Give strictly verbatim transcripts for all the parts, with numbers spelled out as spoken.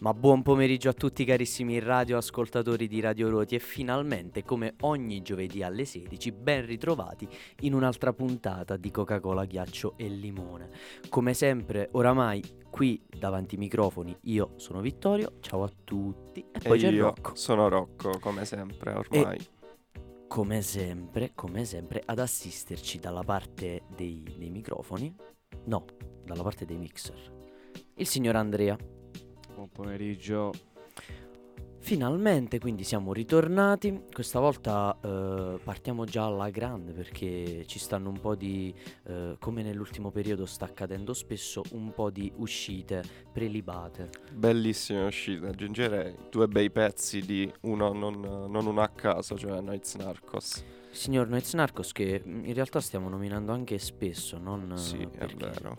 Ma buon pomeriggio a tutti carissimi radioascoltatori di Radio Ruoti e finalmente, come ogni giovedì alle sedici, ben ritrovati in un'altra puntata di Coca-Cola, Ghiaccio e Limone. Come sempre, oramai, qui davanti ai microfoni, io sono Vittorio, ciao a tutti, e poi e c'è io Rocco. Sono Rocco, come sempre, ormai. E... Come sempre, come sempre, ad assisterci dalla parte dei, dei microfoni, no, dalla parte dei mixer, il signor Andrea. Buon pomeriggio. Finalmente, quindi siamo ritornati, questa volta eh, partiamo già alla grande perché ci stanno un po' di, eh, come nell'ultimo periodo sta accadendo spesso, un po' di uscite prelibate. Bellissime uscite, aggiungerei due bei pezzi di uno non, non uno a caso, cioè Knights Narcos. Signor Noyz Narcos, che in realtà stiamo nominando anche spesso, non? Sì, perché... è vero.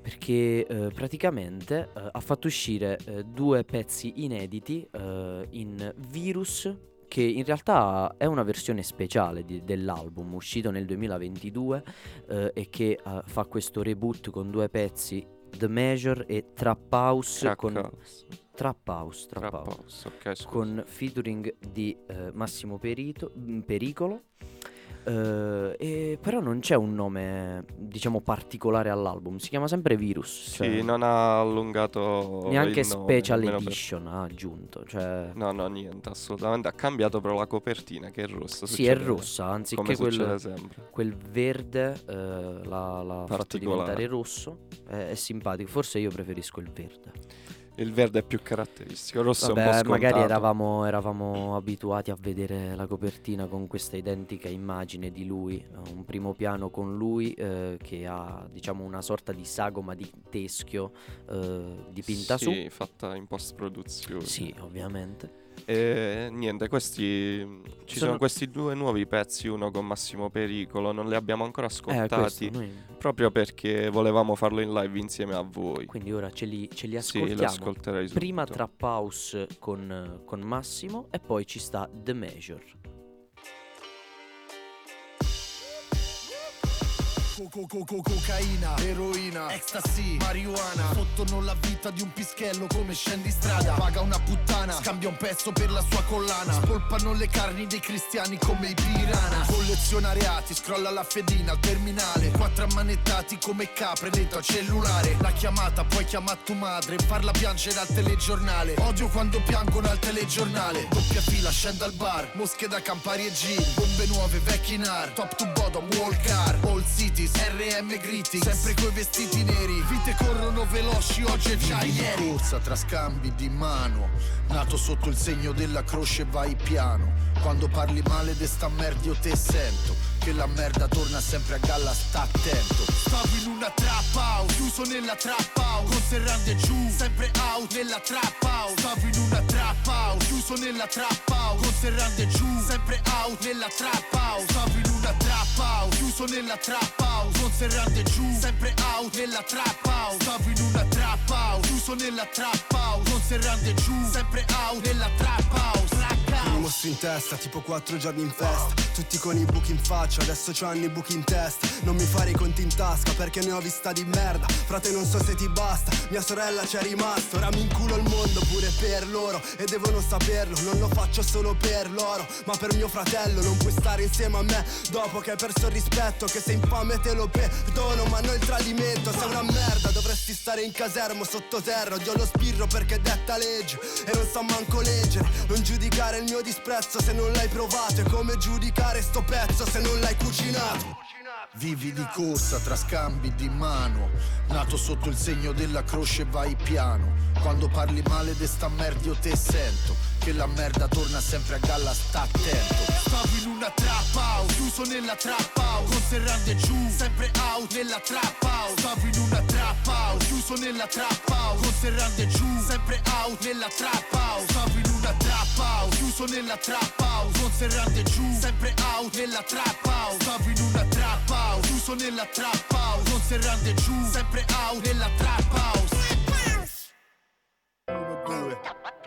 Perché eh, praticamente eh, ha fatto uscire eh, due pezzi inediti eh, in Virus, che in realtà è una versione speciale di, dell'album uscito nel duemilaventidue eh, e che eh, fa questo reboot con due pezzi, The Major e Trap House, con House. Trap House, Trap Trap House. House okay, con featuring di eh, Massimo Perito, Pericolo. Uh, e però non c'è un nome, diciamo, particolare all'album. Si chiama sempre Virus. Sì, non ha allungato neanche il nome, Special Edition per... ha aggiunto, cioè... No, no, niente, assolutamente. Ha cambiato però la copertina, che è rossa. Sì, è rossa, anziché quel, quel verde eh, l'ha, l'ha fatto diventare rosso. È, è simpatico, forse io preferisco il verde. Il verde è più caratteristico, il rosso Vabbè, è un po' scontato. Magari eravamo, eravamo abituati a vedere la copertina con questa identica immagine di lui, un primo piano con lui eh, che ha, diciamo, una sorta di sagoma di teschio eh, dipinta sì, su. Sì, fatta in post-produzione. Sì, ovviamente. E niente, questi ci sono... sono questi due nuovi pezzi, uno con Massimo Pericolo, non li abbiamo ancora ascoltati, eh, questo, noi... proprio perché volevamo farlo in live insieme a voi. Quindi ora ce li, ce li ascoltiamo. Sì, prima Trap House con, con Massimo e poi ci sta The Major. Cocaina, eroina, ecstasy, marijuana. Sottono la vita di un pischello come scendi strada. Paga una puttana, scambia un pezzo per la sua collana. Spolpano le carni dei cristiani come i pirana. Colleziona reati, scrolla la fedina al terminale. Quattro ammanettati come capre dentro al cellulare. La chiamata, poi chiama tua madre e farla piangere al telegiornale. Odio quando piangono al telegiornale. Doppia fila, scendo al bar, mosche da Campari e gin. Bombe nuove, vecchi nar, top to bottom, wall car, all city. R M Gritti, sempre coi vestiti neri. Vite corrono veloci, oggi è già ieri. Corsa tra scambi di mano. Nato sotto il segno della croce vai piano. Quando parli male de sta merda io te sento. Che la merda torna sempre a galla, sta attento. Stavo in una trap house, chiuso nella trap house. Con serrande giù, sempre out nella trap house. Stavo in una trap house, chiuso nella trap house. Con serrande giù, sempre out nella trap house. Stavo in una trap house, chiuso nella trap house. Con serrande giù, sempre out nella trap house. Stavo in una trap house, chiuso nella trap house. Con serrande giù, sempre out nella trap house. Un mosso in testa, tipo quattro giorni in festa. Tutti con i buchi in faccia, adesso c'hanno i buchi in testa. Non mi fare i conti in tasca, perché ne ho vista di merda. Frate non so se ti basta, mia sorella c'è rimasta. Ora mi inculo il mondo pure per loro, e devono saperlo, non lo faccio solo per loro. Ma per mio fratello, non puoi stare insieme a me dopo che hai perso il rispetto, che sei infame te lo perdono. Ma non il tradimento, sei una merda, dovresti stare in casermo sottoterra. Odio lo sbirro perché è detta legge, e non so manco leggere. Non giudicare il mio disprezzo se non l'hai provato, e come giudicare sto pezzo se non l'hai cucinato. Vivi di corsa tra scambi di mano. Nato sotto il segno della croce vai piano. Quando parli male de sta merda io te sento. Che la merda torna sempre a galla, sta attento. Stavo in una trap house, chiuso nella trap house. Con serrande giù, sempre out nella trap house. Stavo in una trap house, chiuso nella trap house. Con serrande giù, sempre out nella trap house. Stavo in una trap house, chiuso nella trap house. Con serrande giù, sempre out nella trap house. Stavo in una trap house, chiuso nella trap house. Con serrande giù, sempre out nella trap house. Uno, due, trap that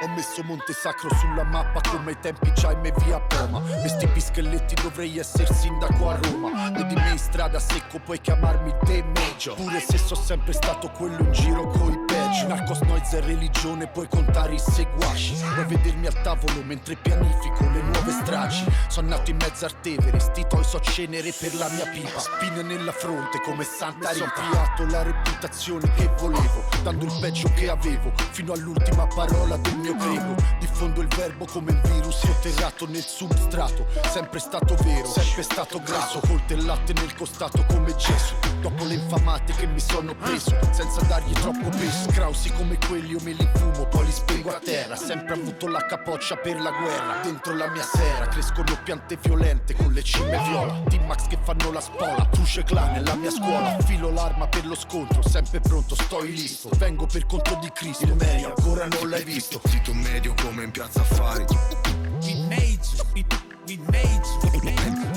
shit. Ho messo Monte Sacro sulla mappa come ai tempi c'M V a Poma. Vesti pischelletti dovrei essere sindaco a Roma. Vedi me in strada secco, puoi chiamarmi The Major, pure se so sempre stato quello in giro coi peggio. Narcos, Noyz e religione, puoi contare i seguaci. Vuoi vedermi al tavolo mentre pianifico le nuove stragi. Sono nato in mezzo al Tevere, sti toi so cenere per la mia pipa. Spine nella fronte come Santa Rita. Mi son creato la reputazione che volevo, dando il peggio che avevo fino all'ultima parola del mio credo. Diffondo il verbo come un virus sotterrato nel substrato. Sempre stato vero, sempre stato grasso, coltellate nel costato come Gesù. Dopo le infamate che mi sono preso, senza dargli troppo peso. Crausi come quelli io me li fumo, poi li spengo a terra. Sempre avuto la capoccia per la guerra, dentro la mia sera crescono piante violente con le cime viola. T-Max che fanno la spola, Truce Clan nella mia scuola. Filo l'arma per lo scontro, sempre pronto, sto in listo. Vengo per conto di Cristo, il meglio ancora non l'hai visto. Zitto medio come in piazza affari.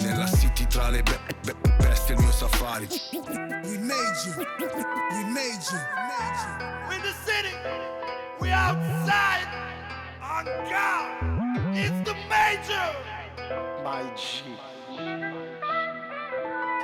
Nella city tra le be- be- bestie il mio safari. We made you, we made you, we in the city, we outside, on God, it's the Major. My G.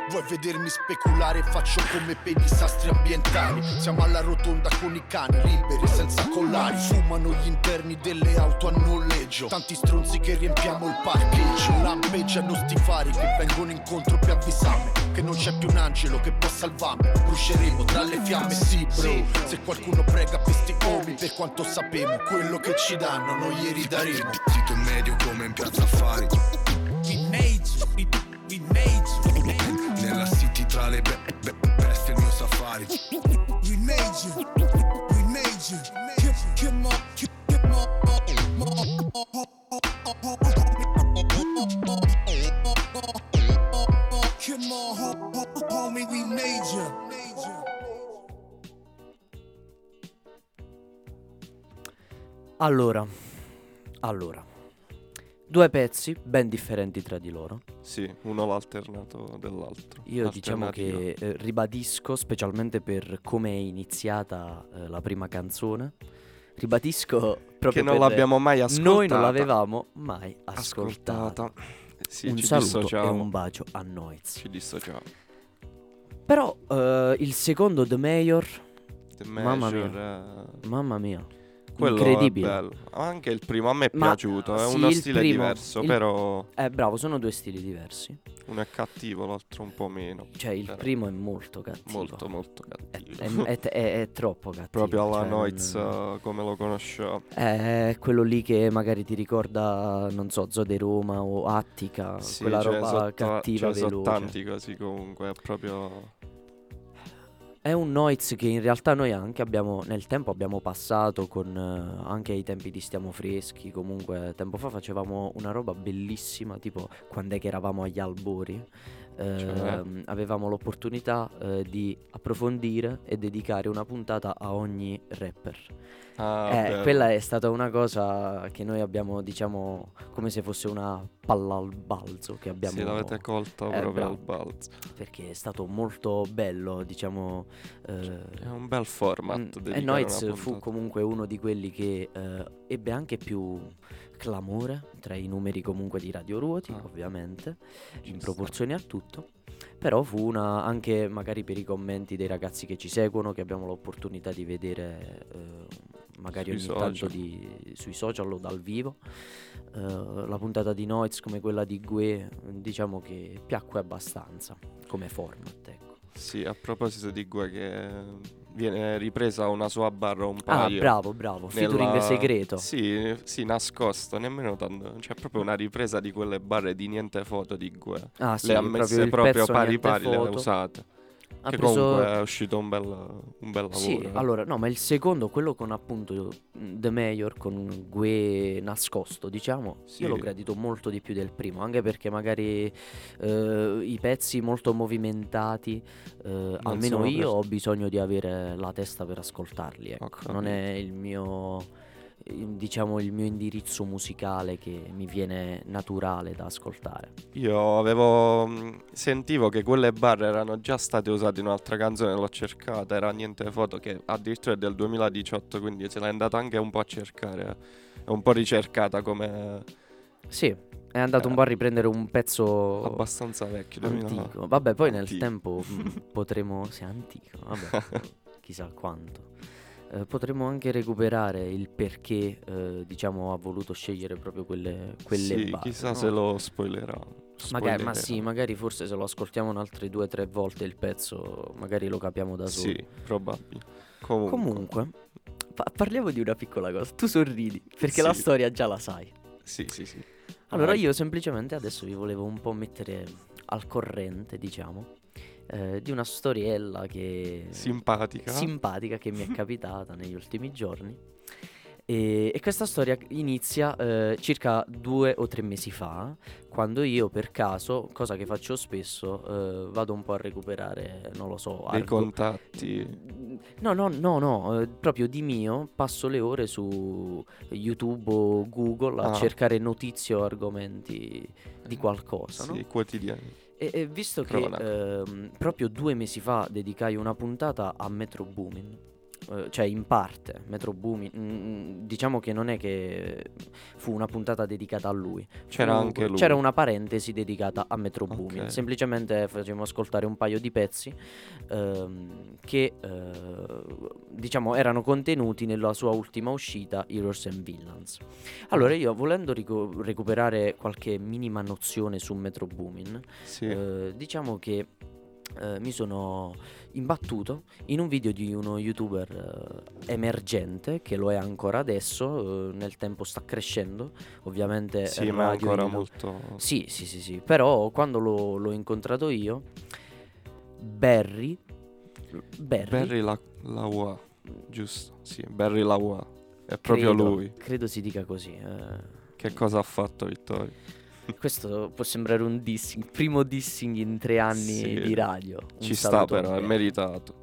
Vuoi vedermi speculare? Faccio come per i disastri ambientali. Siamo alla rotonda con i cani, liberi senza collari. Fumano gli interni delle auto a noleggio, tanti stronzi che riempiamo il parcheggio. Lampeggiano sti fari che vengono incontro per avvisarmi che non c'è più un angelo che può salvarmi. Bruceremo tra le fiamme, sì bro, se qualcuno prega per sti uomini. Per quanto sapemo, quello che ci danno noi gli ridaremo. Zitto medio come in piazza affari. We made you, we made you. Nella city tra le be- be- bestie il mio safari. We made you, we made you. Come on, come on, come on, homie, we made you. Allora, allora. Due pezzi ben differenti tra di loro. Sì, uno va alternato dell'altro. Io diciamo che eh, ribadisco, specialmente per come è iniziata eh, la prima canzone, ribadisco proprio che non l'abbiamo mai ascoltata. Noi non l'avevamo mai ascoltata, ascoltata. Sì, un ci saluto dissociamo. E un bacio a Noyz. Ci dissociamo. Però eh, il secondo The Major, The Major mamma mia, eh... mamma mia. Quello incredibile. È bello. Anche il primo a me è Ma piaciuto, è sì, uno stile primo, diverso, il... però... Eh bravo, sono due stili diversi. Uno è cattivo, l'altro un po' meno. Cioè il però... primo è molto cattivo. Molto, molto cattivo. È, è, è, è troppo cattivo. Proprio alla cioè, Noyz un... come lo conosciamo. È quello lì che magari ti ricorda, non so, Zoo di Roma o Attica, sì, quella roba sotto, cattiva veloce. Sono tanti così comunque, è proprio... È un Noyz che in realtà noi anche abbiamo nel tempo abbiamo passato con eh, anche ai tempi di Stiamo Freschi. Comunque tempo fa facevamo una roba bellissima, tipo quando è che eravamo agli albori eh, cioè. Avevamo l'opportunità eh, di approfondire e dedicare una puntata a ogni rapper. Ah, eh, quella è stata una cosa che noi abbiamo, diciamo, come se fosse una palla al balzo che abbiamo. Sì, l'avete colta eh, proprio al balzo. Perché è stato molto bello, diciamo eh, è un bel format. E Noyz fu comunque uno di quelli che eh, ebbe anche più clamore tra i numeri comunque di Radio Ruoti, ah, ovviamente in proporzione a tutto. Però fu una, anche magari per i commenti dei ragazzi che ci seguono, che abbiamo l'opportunità di vedere eh, magari sui ogni social. Tanto di, sui social o dal vivo uh, la puntata di Noyz come quella di Guè, diciamo che piacque abbastanza come format, ecco. Sì, a proposito di Guè che viene ripresa una sua barra un paio. Ah, bravo, bravo, nella... featuring segreto. Sì, sì, nascosto, nemmeno tanto. C'è proprio una ripresa di quelle barre di Niente Foto di Guè. Ah, sì, le ha messe proprio, proprio pari pari, le ha usate. Ha che preso... comunque è uscito un bel, un bel lavoro. Sì, eh. allora, no, ma il secondo, quello con appunto The Major, con Guè nascosto, diciamo, sì. Io l'ho gradito molto di più del primo, anche perché magari eh, i pezzi molto movimentati, eh, almeno io ho bisogno di avere la testa per ascoltarli, ecco. Okay. Non è il mio... diciamo il mio indirizzo musicale che mi viene naturale da ascoltare. Io avevo sentivo che quelle barre erano già state usate in un'altra canzone, l'ho cercata, era Niente Foto che addirittura è del duemiladiciotto, quindi se l'è andata anche un po' a cercare è un po' ricercata come... Sì, è andato eh, un po' a riprendere un pezzo abbastanza vecchio, antico. Vabbè, poi antico. Nel tempo potremo... Sì, antico, vabbè, chissà quanto. Eh, potremo anche recuperare il perché, eh, diciamo, ha voluto scegliere proprio quelle, quelle sì, basi. Chissà, no? Se lo spoilerà. Magari, ma sì, magari forse se lo ascoltiamo un'altra due o tre volte il pezzo, magari lo capiamo da soli. Sì, probabile. Comunque, Comunque pa- parliamo di una piccola cosa. Tu sorridi perché sì, la storia già la sai. Sì, sì, sì. Allora io semplicemente adesso vi volevo un po' mettere al corrente, diciamo, eh, di una storiella che simpatica simpatica che mi è capitata negli ultimi giorni. E questa storia inizia eh, circa due o tre mesi fa, quando io per caso, cosa che faccio spesso, eh, vado un po' a recuperare, non lo so, dei argo... contatti. No, no, no, no, eh, proprio di mio passo le ore su YouTube o Google a ah. cercare notizie o argomenti di qualcosa, sì, no? Quotidiani. E, e visto che eh, proprio due mesi fa dedicai una puntata a Metro Boomin. Cioè in parte Metro Boomin, diciamo che non è che fu una puntata dedicata a lui, c'era Comunque, anche lui c'era una parentesi dedicata a Metro okay. Boomin. Semplicemente facevamo ascoltare un paio di pezzi ehm, che eh, diciamo erano contenuti nella sua ultima uscita, Heroes and Villains. Allora io, volendo rico- recuperare qualche minima nozione su Metro Boomin, sì. eh, diciamo che Eh, mi sono imbattuto in un video di uno youtuber eh, emergente, che lo è ancora adesso, eh, nel tempo sta crescendo ovviamente. Sì, ma ancora in... molto. Sì, sì, sì, sì, però quando lo, l'ho incontrato io, Barry Barry, Barry La Hua, giusto? Sì, Barry La Hua, è proprio credo, lui. Credo si dica così. Eh... Che cosa ha fatto Vittorio? Questo può sembrare un dissing, primo dissing in tre anni sì, di radio. Ci sta, però, è meritato.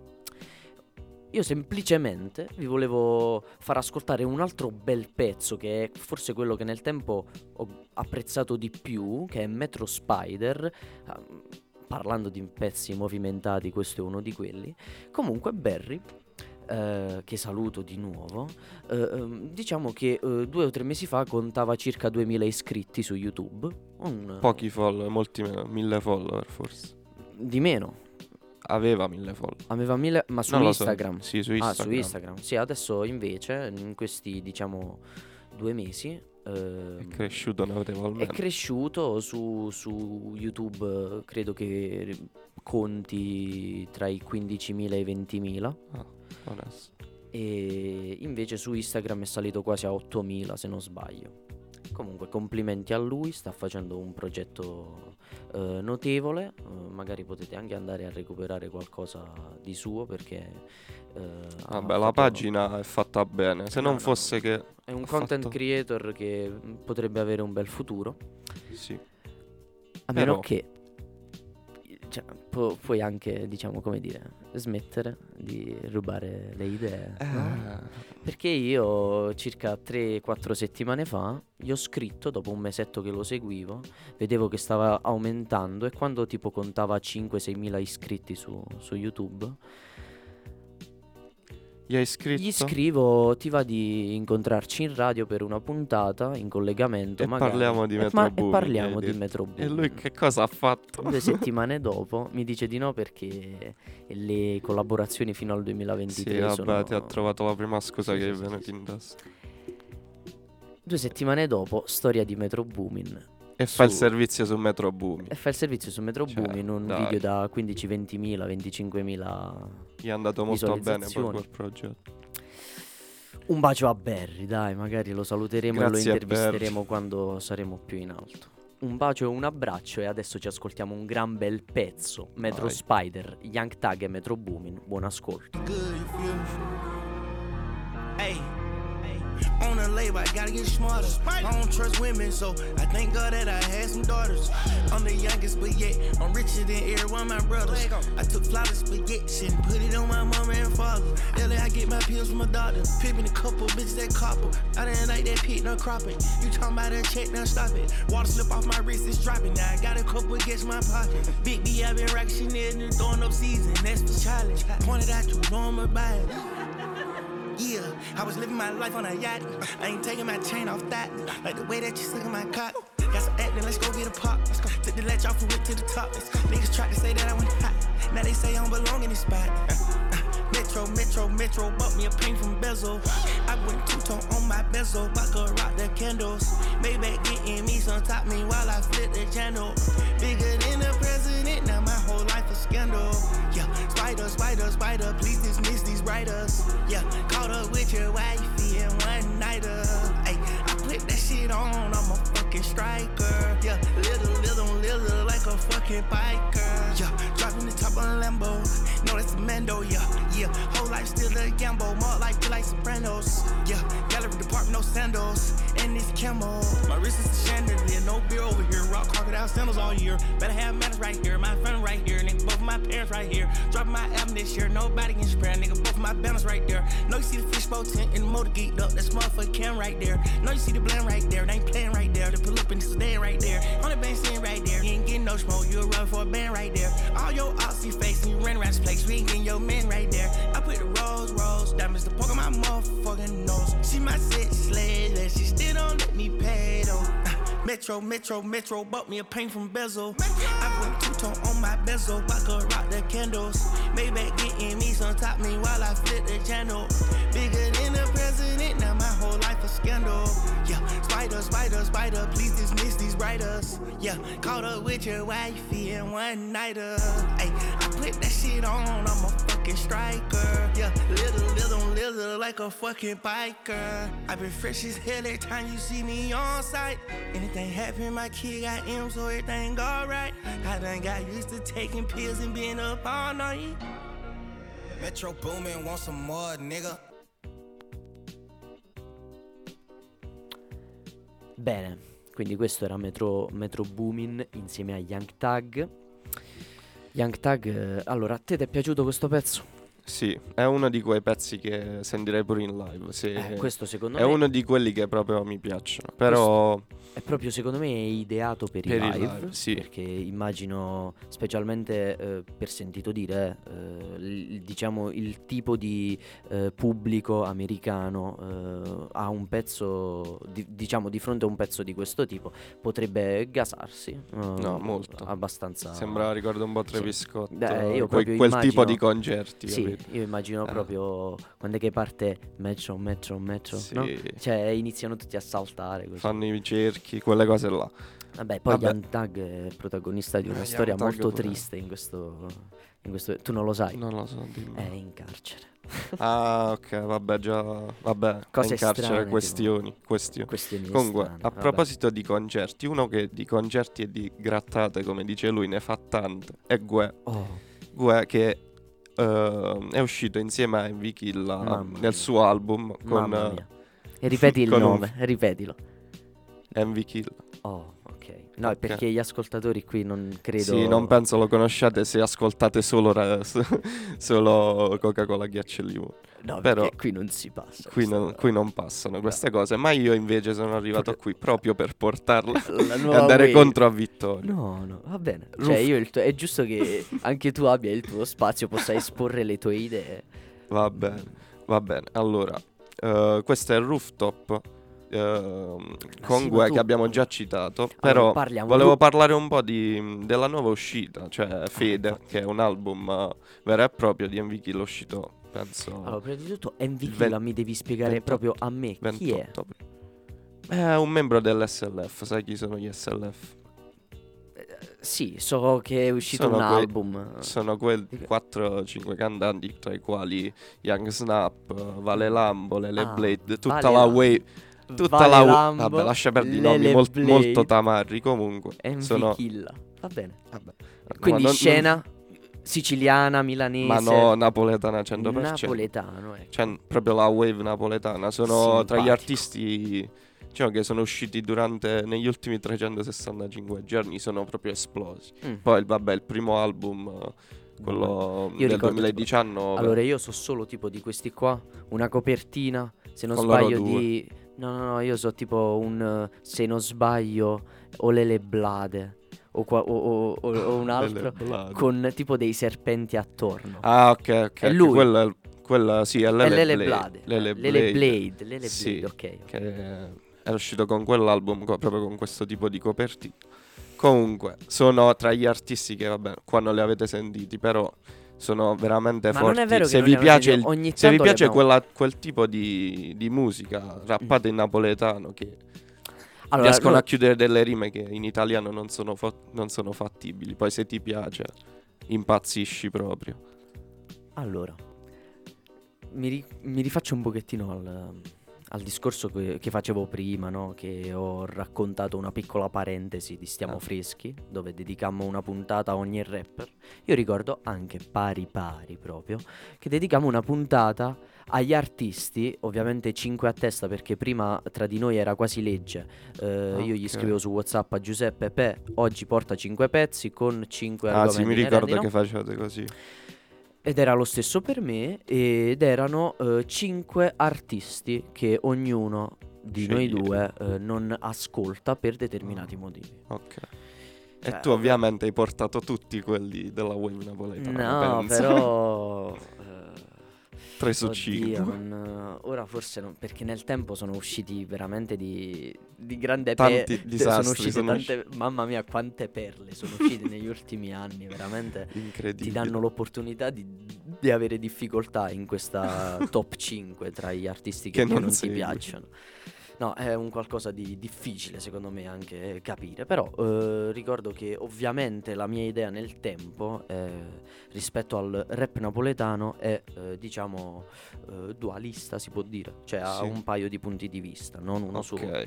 Io semplicemente vi volevo far ascoltare un altro bel pezzo, che è forse quello che nel tempo ho apprezzato di più, che è Metro Spider. Parlando di pezzi movimentati, questo è uno di quelli. Comunque Barry, Uh, che saluto di nuovo, uh, um, diciamo che uh, due o tre mesi fa contava circa duemila iscritti su YouTube. Un, uh, Pochi follower, molti meno, mille follower forse. Di meno. Aveva mille follower. Aveva mille, ma su non Instagram. So. Sì, su Instagram. Ah, su Instagram. Sì, adesso invece, in questi diciamo due mesi... Uh, è cresciuto notevolmente. È cresciuto su, su YouTube, credo che conti tra i quindicimila e i ventimila. Ah. E invece su Instagram è salito quasi a ottomila, se non sbaglio. Comunque complimenti a lui, sta facendo un progetto eh, notevole. eh, Magari potete anche andare a recuperare qualcosa di suo, perché eh, vabbè, la pagina un... è fatta bene. Se no, non fosse no, che è un content fatto... creator che potrebbe avere un bel futuro. Sì. A meno Però... che Cioè, pu- puoi anche, diciamo, come dire, smettere di rubare le idee, eh. no? Perché io circa tre quattro settimane fa gli ho scritto, dopo un mesetto che lo seguivo, vedevo che stava aumentando, e quando tipo contava cinque sei mila iscritti su, su YouTube, gli hai scritto? Gli scrivo: ti va di incontrarci in radio per una puntata in collegamento? E magari parliamo di Metro Ma- Boomin. E parliamo di Metro Boomin. E lui che cosa ha fatto? Due settimane dopo mi dice di no, perché le collaborazioni fino al duemilaventitré sì, vabbè, sono... ti ha trovato la prima scusa sì, che sì, è venuta sì, in testa. Due settimane dopo, storia di Metro Boomin. E fa il servizio su Metro Boomin. E fa il servizio su Metro cioè, Boomin, un dai. video da quindici ventimila, venticinquemila. Gli è andato molto bene poi quel progetto. Un bacio a Barry, dai, magari lo saluteremo Grazie e lo intervisteremo quando saremo più in alto. Un bacio e un abbraccio, e adesso ci ascoltiamo un gran bel pezzo. Metro Vai. Spider, Young Tag e Metro Boomin. Buon ascolto. Ehi hey. On the label, I gotta get smarter. I don't trust women, so I thank God that I had some daughters. I'm the youngest, but yet I'm richer than every one of my brothers. I took flawless baguettes and put it on my mama and father. L A, I get my pills from my daughter. Pippin' a couple bitches that copper. I didn't like that pit, no cropping. You talking about that check, now stop it. Water slip off my wrist, it's dropping. Now I got a couple against my pocket. Big D, I been rockin' Chanel and throwing up season. That's the challenge. Pointed out you, know I'm about it. Yeah, I was living my life on a yacht. I ain't taking my chain off that. Like the way that you suck in my cock. Got some acting, let's go get a pop. Took the latch off and went to the top. Niggas tried to say that I went hot. Now they say I don't belong in this spot. Metro, Metro, Metro, bought me a paint from Bezel. I went two-tone on my bezel, I could rock the candles. Maybach getting me some top me while I flip the channel. Bigger than the president, now my whole life a scandal. Yeah, spider, spider, spider, please dismiss these writers. Yeah, caught up with your wifey and one-nighter. Ayy, I put that shit on, I'm a fucking striker. Yeah, little, little, little, like a fucking biker. Yeah, dropping the top on Lambo, no that's a Mando, yeah. Yeah, whole life still a gamble, more like you like Sopranos. Yeah, gallery department, no sandals, and this camo. My wrist is a chandelier, no beer over here. Rock crocodile sandals all year. Better have matters right here, my friend right here. Nigga, both my parents right here. Dropping my album this year, nobody can spare. Nigga, both my banners right there. Know you see the fishbowl tent in the motor geeked up. That's motherfucking cam right there. Know you see the blend right there. They ain't playing right there. They pull up in the sedan right there. On the bench sitting right there. You ain't getting no smoke, you'll run for a band right there. All your oxy face, and you ran around this place. We ain't getting your man right there. I put the rose, rose, diamonds to poke on my motherfucking nose. She my sex slave, and she still don't let me pay though. Uh, Metro, Metro, Metro, bought me a paint from Bezel. Metro. I went two-tone on my bezel, I could rock the candles. Maybach getting me some top me while I flip the channel. Bigger than the president, now my whole life a scandal. Yeah, spider, spider, spider, please dismiss these writers. Yeah, caught up with your wifey and one-nighter. Ay, I put that shit on, I'm a fucking striker. Yeah, little, little, little, like a fucking biker. I been fresh as hell every time you see me on site. Anything happen, my kid got M, so everything alright. I done got used to taking pills and being up all night. Metro Boomin, want some more, nigga. Bene, quindi questo era Metro, Metro Boomin insieme a Young Tag. Young Tag, allora a te ti è piaciuto questo pezzo? Sì, è uno di quei pezzi che sentirei pure in live. Sì, eh, questo secondo è me... uno di quelli che proprio mi piacciono. Però questo è proprio secondo me ideato per, per i live, live sì. Perché immagino, specialmente eh, per sentito dire, eh, l- diciamo il tipo di eh, pubblico americano eh, ha un pezzo, di- diciamo di fronte a un pezzo di questo tipo potrebbe gasarsi. Eh, no, molto. Abbastanza. Sembra, ricordo un po' Travis Scott, eh, io que- quel immagino, tipo di concerti. Sì, capito? Io immagino eh. proprio quando è che parte Metro, Metro, Metro, sì. No? Cioè iniziano tutti a saltare così. Fanno i cerchi, quelle cose là. Vabbè, poi Young Tag è protagonista di una eh, storia molto pure. triste in questo, in questo... Tu non lo sai? Non lo so, dimmi. È in carcere. Ah, ok, vabbè, già... Vabbè, cose in carcere, strane, questioni, tipo... questioni. Questioni Comunque, strane, a vabbè. proposito di concerti, uno che di concerti e di grattate, come dice lui, ne fa tante, è Guè. Oh. Guè che uh, è uscito insieme a Envy Killa nel suo album con... Mamma mia. E ripeti il nome, un... ripetilo. Envy Killa. Oh, ok. No, okay. Perché gli ascoltatori qui non credo... Sì, non penso lo conosciate se ascoltate solo, ra- solo Coca-Cola, Ghiaccio e Limone. No, però perché qui non si passa. Qui, non, qui non passano no. queste cose. Ma io invece sono arrivato qui proprio per portarla e andare wave. contro a Vittorio. No, no, va bene. Cioè, io il tuo... è giusto che anche tu abbia il tuo spazio, possa esporre le tue idee. Va bene, va bene. Allora, uh, questo è il Rooftop. Uh, con Guè che abbiamo già citato, allora, però volevo tu. parlare un po' di, della nuova uscita, cioè Fede, ah, che è un album uh, vero e proprio di Envy Killa uscito, penso. Allora, prima di tutto Envy Killa mi devi spiegare ventotto, proprio a me ventotto. Chi è? È un membro dell'S L F, sai chi sono gli S L F? Sì, so che è uscito sono un quei, album. Sono quei quattro cinque cantanti, tra i quali Young Snap, Vale Lambo, Lele ah, Blade, tutta vale la wave Tutta vale la Lambo, vabbè, lascia perdere i nomi molt, molto tamarri. Comunque Envy sono... Killa. Va bene. Vabbè. Quindi no, non, scena non... siciliana, milanese. Ma no, napoletana cento per cento. Napoletano, ecco. Cioè, proprio la wave napoletana. Sono simpatico. Tra gli artisti, diciamo, che sono usciti durante negli ultimi trecentosessantacinque giorni. Sono proprio esplosi. Mm. Poi vabbè, il primo album, quello io del duemiladiciannove tipo... Allora io so solo tipo di questi qua. Una copertina, se non Con sbaglio di... No, no, no, io so tipo un, se non sbaglio, o Lele Blade o, qua, o, o, o un altro con tipo dei serpenti attorno. Ah, ok, ok. È lui. Quello è il... quella sì, è Lele, Lele Blade. Lele Blade, Lele Blade, Lele sì, Blade ok. Che era uscito con quell'album, proprio con questo tipo di copertina. Comunque, sono tra gli artisti che, vabbè, qua non li avete sentiti, però sono veramente ma forti. Non è vero che se vi piace, il, ogni se vi piace quella, quel tipo di, di musica rappata in napoletano che allora, riescono lui... a chiudere delle rime che in italiano non sono, fo- non sono fattibili. Poi se ti piace impazzisci proprio. Allora mi, ri- mi rifaccio un pochettino al, al discorso che, che facevo prima, no? Che ho raccontato una piccola parentesi di Stiamo ah. Freschi, dove dedicammo una puntata a ogni rapper. Io ricordo anche Pari Pari proprio, che dedicammo una puntata agli artisti, ovviamente cinque a testa, perché prima tra di noi era quasi legge. eh, okay. Io gli scrivevo su WhatsApp a Giuseppe: Pe, oggi porta cinque pezzi con cinque ah, argomenti. Ah sì, mi ricordo no? che facevate così. Ed era lo stesso per me, ed erano eh, cinque artisti che ognuno di Scegliere. noi due eh, non ascolta per determinati mm. motivi. Ok. Cioè, e tu ovviamente hai portato tutti quelli della web napoletana. No, penso. però... tre su cinque non, ora forse non, perché nel tempo sono usciti veramente di, di grande perle. Tanti pe- disastri sono uscite, sono tante, usci- mamma mia, quante perle sono uscite negli ultimi anni, veramente incredibile. Ti danno l'opportunità di, di avere difficoltà in questa top cinque tra gli artisti che, che non, non ti piacciono. No, è un qualcosa di difficile secondo me anche eh, capire. Però eh, ricordo che ovviamente la mia idea nel tempo eh, rispetto al rap napoletano è eh, diciamo eh, dualista, si può dire. Cioè ha sì. un paio di punti di vista, non uno okay. solo.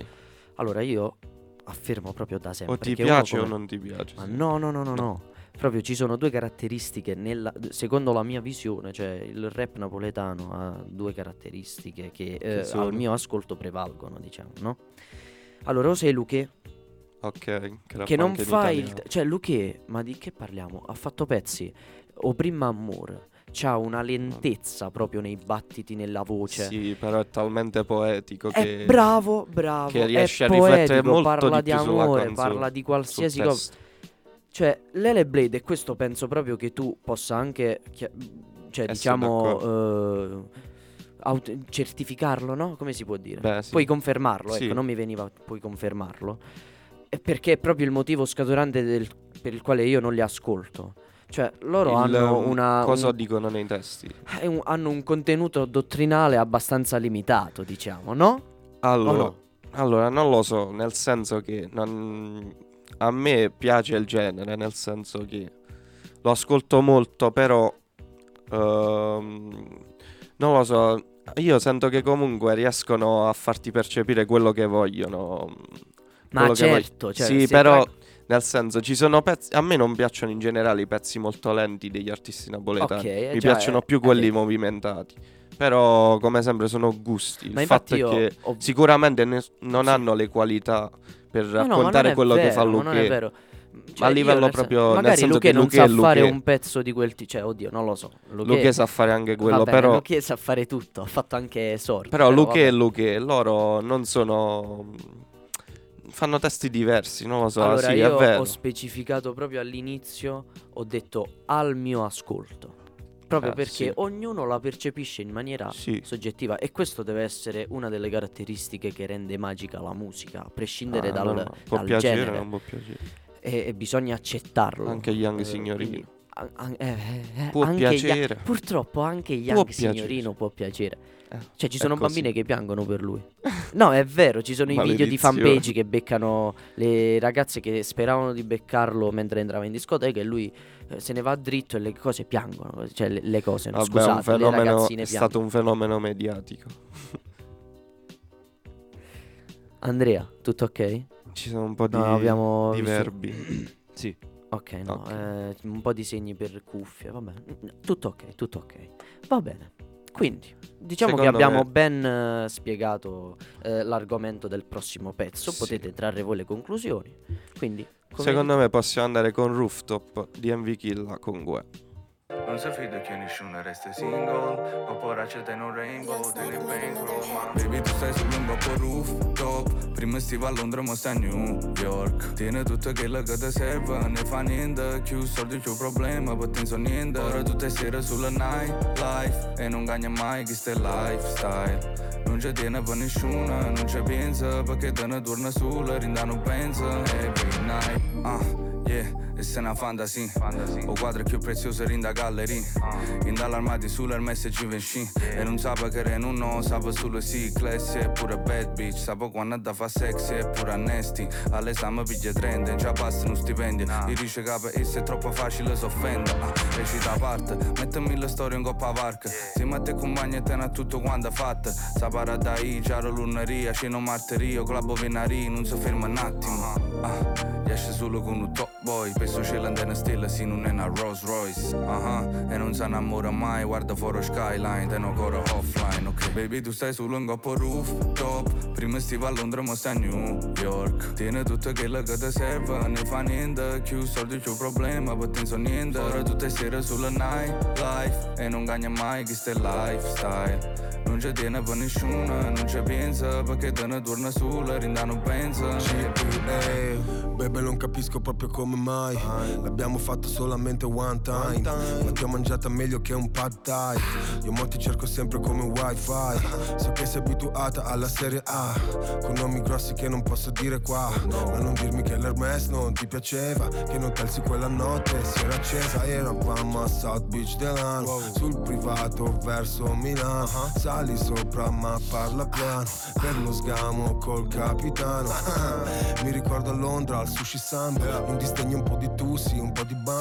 Allora io affermo proprio da sempre: o ti che piace come... o non ti piace. Ma sì. no, no, no, no, no. Proprio ci sono due caratteristiche nella, secondo la mia visione, cioè il rap napoletano ha due caratteristiche che, che eh, al mio ascolto prevalgono, diciamo, no? Allora, o sei Luchè, okay, che, che non fa il t- cioè Luchè, ma di che parliamo? Ha fatto pezzi o Primo Amore, c'ha una lentezza proprio nei battiti, nella voce. Sì, però è talmente poetico che è bravo, bravo, che riesce è a riflettere poetico, molto parla di, di amore, canzone, parla di qualsiasi cosa. Cioè, Lele Blade, e questo penso proprio che tu possa anche, chi- cioè, Esso diciamo, eh, aut- certificarlo, no? Come si può dire? Beh, sì. Puoi confermarlo, sì. ecco, non mi veniva, puoi confermarlo. E perché è proprio il motivo scaturante del, per il quale io non li ascolto. Cioè, loro il, hanno una... Cosa un, dicono nei testi? Eh, un, hanno un contenuto dottrinale abbastanza limitato, diciamo, no? Allora, no? Allora, non lo so, nel senso che... non a me piace il genere, nel senso che lo ascolto molto, però ehm, non lo so, io sento che comunque riescono a farti percepire quello che vogliono. Ma quello certo, che voglio. Cioè, sì, però tra... nel senso ci sono pezzi, a me non piacciono in generale i pezzi molto lenti degli artisti napoletani, okay, mi piacciono è, più quelli è... movimentati. Però come sempre sono gusti. Ma il fatto è che ho... sicuramente ne- non sì. hanno le qualità per no, raccontare no, quello vero, che fa Luchè. Non è vero. Cioè, ma a livello nel proprio sen- nel senso Luchè che non Luchè sa Luchè... fare un pezzo di quel t- cioè oddio, non lo so. Luchè, Luchè sa fare anche quello, vabbè, però Luchè sa fare tutto, ha fatto anche Sordi. Però, però Luchè e Luchè, loro non sono fanno testi diversi, non lo so. Allora sì, io è vero. Ho specificato proprio all'inizio, ho detto al mio ascolto. Proprio eh, perché sì. ognuno la percepisce in maniera sì. soggettiva. E questo deve essere una delle caratteristiche che rende magica la musica, a prescindere ah, dal, no, no. Può dal piacere, genere non può piacere. E, e bisogna accettarlo. Anche Young eh, Signorino an- an- eh, eh, può anche piacere ya- Purtroppo anche Young può Signorino piacere. può piacere eh, Cioè ci sono bambine che piangono per lui. No, è vero, ci sono i video di fanpage che beccano le ragazze che speravano di beccarlo mentre entrava in discoteca e lui se ne va dritto e le cose piangono. Cioè le, le cose Vabbè, scusate un fenomeno, le ragazzine piangono. È stato un fenomeno mediatico. Andrea, tutto ok? Ci sono un po' di, no, abbiamo... di verbi. Sì. Ok, no okay. Eh, un po' di segni per cuffie. Vabbè. Tutto ok, tutto ok. Va bene. Quindi diciamo Secondo che abbiamo me... ben uh, spiegato uh, l'argomento del prossimo pezzo. Sì. Potete trarre voi le conclusioni. Quindi Secondo me possiamo andare con Rooftop di Envy Killa con Guè. Non si fida che nessuno resta single. Ho poraccia te non rainbow, te ne bankroll. Baby tu stai sul lungo po' rooftop. Prima stiva a Londra ma sta a New York. Tiene tutto quello che ti serve, ne fa niente. Più soldi più problema, poi penso niente. Ora tutte sere sulla night life e non gagna mai chi sta lifestyle. Non c'è tiene per nessuna, non c'è pensa, perché te ne torna sola, rinda non pensa. Every night, uh, yeah, e se una fantasy, fantasy. O quadro più prezioso rinda gallery uh. In dall'armati sull'Hermes Givenchy yeah. E non sa che non no, sa solo sì, classy e pure bad bitch. Sa quando da fa sexy e pure onesti. All'esame piglia trenta, già passa uno stipendio nah. I dice capo, e se è troppo facile s'offende uh. E ci da parte, mettemi la storia in coppa park yeah. Se mette compagna e tena tutto quanto fatta. Sa para da i, giaro l'unneria, cino marterio, club venari, non si ferma un attimo uh. Esce solo con un top boy. Penso c'è l'andena stella, sì non è una Rolls Royce uh-huh. E non si innamora mai, guarda fuori skyline, te non corro offline, ok. Baby tu stai solo in coppa rooftop. Prima stiva a Londra ma sta a New York. Tiene tutto quello che ti serve, ne fa niente. Più soldi più problema, poi penso niente. Ora tutte sere sulla night life e non gagna mai chi sta lifestyle. Non c'è tiene per nessuna, non c'è pensa, perché te ne torna sola, rinda non pensa. Baby non capisco proprio come mai l'abbiamo fatto solamente one time. Ma ti ho mangiata meglio che un pad thai. Io mo ti cerco sempre come wifi. So che sei abituata alla serie A, con nomi grossi che non posso dire qua. Ma non dirmi che l'Hermes non ti piaceva, che non calzi quella notte si era accesa. Eravamo a South Beach dell'anno, sul privato verso Milano. Sali sopra ma parla piano, per lo sgamo col capitano. Mi ricordo a Londra al sushi samba, un disdegno un po' di tussi, un po' di bamba.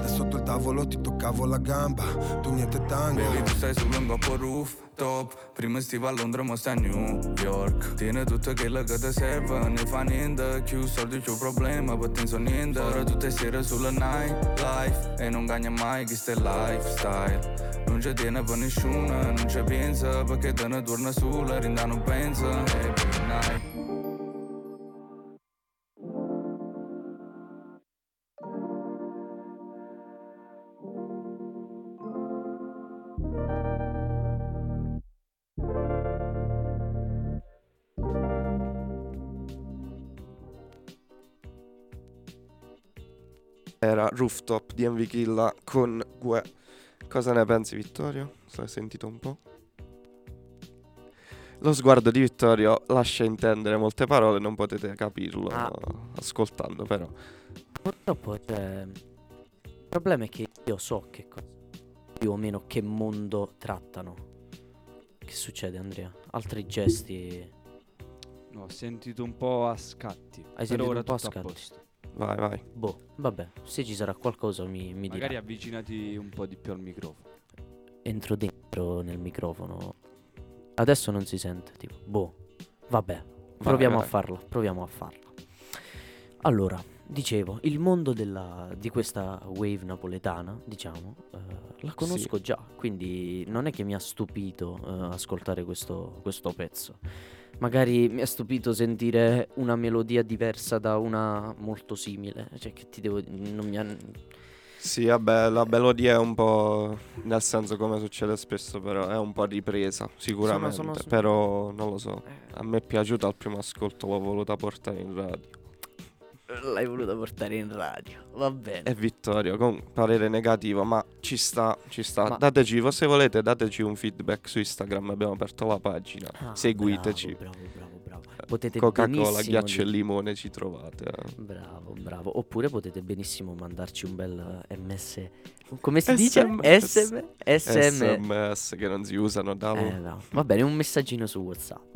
Da sotto il tavolo ti toccavo la gamba, tu niente tango. Baby tu stai sul lungo po' rooftop. Prima stiva a Londra ma sta a New York. Tiene tutto quello che ti serve, ne fa niente. Più soldi più problema, poi penso niente. Ora tutte sere sulla night life e non gagna mai chi sta lifestyle. Non c'è tiene per nessuna, non c'è pensa, perché te ne torna sola, rinda non pensa. Every night. Era Rooftop di Envy Killa con Guè. Cosa ne pensi Vittorio? L'hai sentito un po'? Lo sguardo di Vittorio lascia intendere molte parole, non potete capirlo ah. ascoltando però. Purtroppo cioè, il problema è che io so che cosa, più o meno che mondo trattano. Che succede Andrea? Altri gesti? No, ho sentito un po' a scatti. Hai sentito un po' a scatti? A posto. Vai, vai. Boh, vabbè, se ci sarà qualcosa mi, mi dirà. Magari avvicinati un po' di più al microfono. Entro dentro nel microfono. Adesso non si sente, tipo, boh, vabbè, proviamo vai, a vai. farla, proviamo a farla. Allora, dicevo, il mondo della, di questa wave napoletana, diciamo, eh, la conosco sì. già. Quindi non è che mi ha stupito eh, ascoltare questo, questo pezzo. Magari mi ha stupito sentire una melodia diversa da una molto simile. Cioè che ti devo... non mi ha... Sì, vabbè, la melodia è un po'... nel senso come succede spesso, però è un po' ripresa, sicuramente. Sono, sono, però non lo so. A me è piaciuta al primo ascolto, l'ho voluta portare in radio. L'hai voluta portare in radio, va bene. E Vittorio, con parere negativo, ma ci sta, ci sta. Ma... dateci, se volete, dateci un feedback su Instagram, abbiamo aperto la pagina. Ah, seguiteci. Bravo, bravo, bravo, bravo. Potete Coca-Cola, Ghiaccio e Limone ci trovate. Bravo, bravo. Oppure potete benissimo mandarci un bel emme esse. Come si dice? esse emme esse che non si usano da eh, no. Va bene, un messaggino su WhatsApp.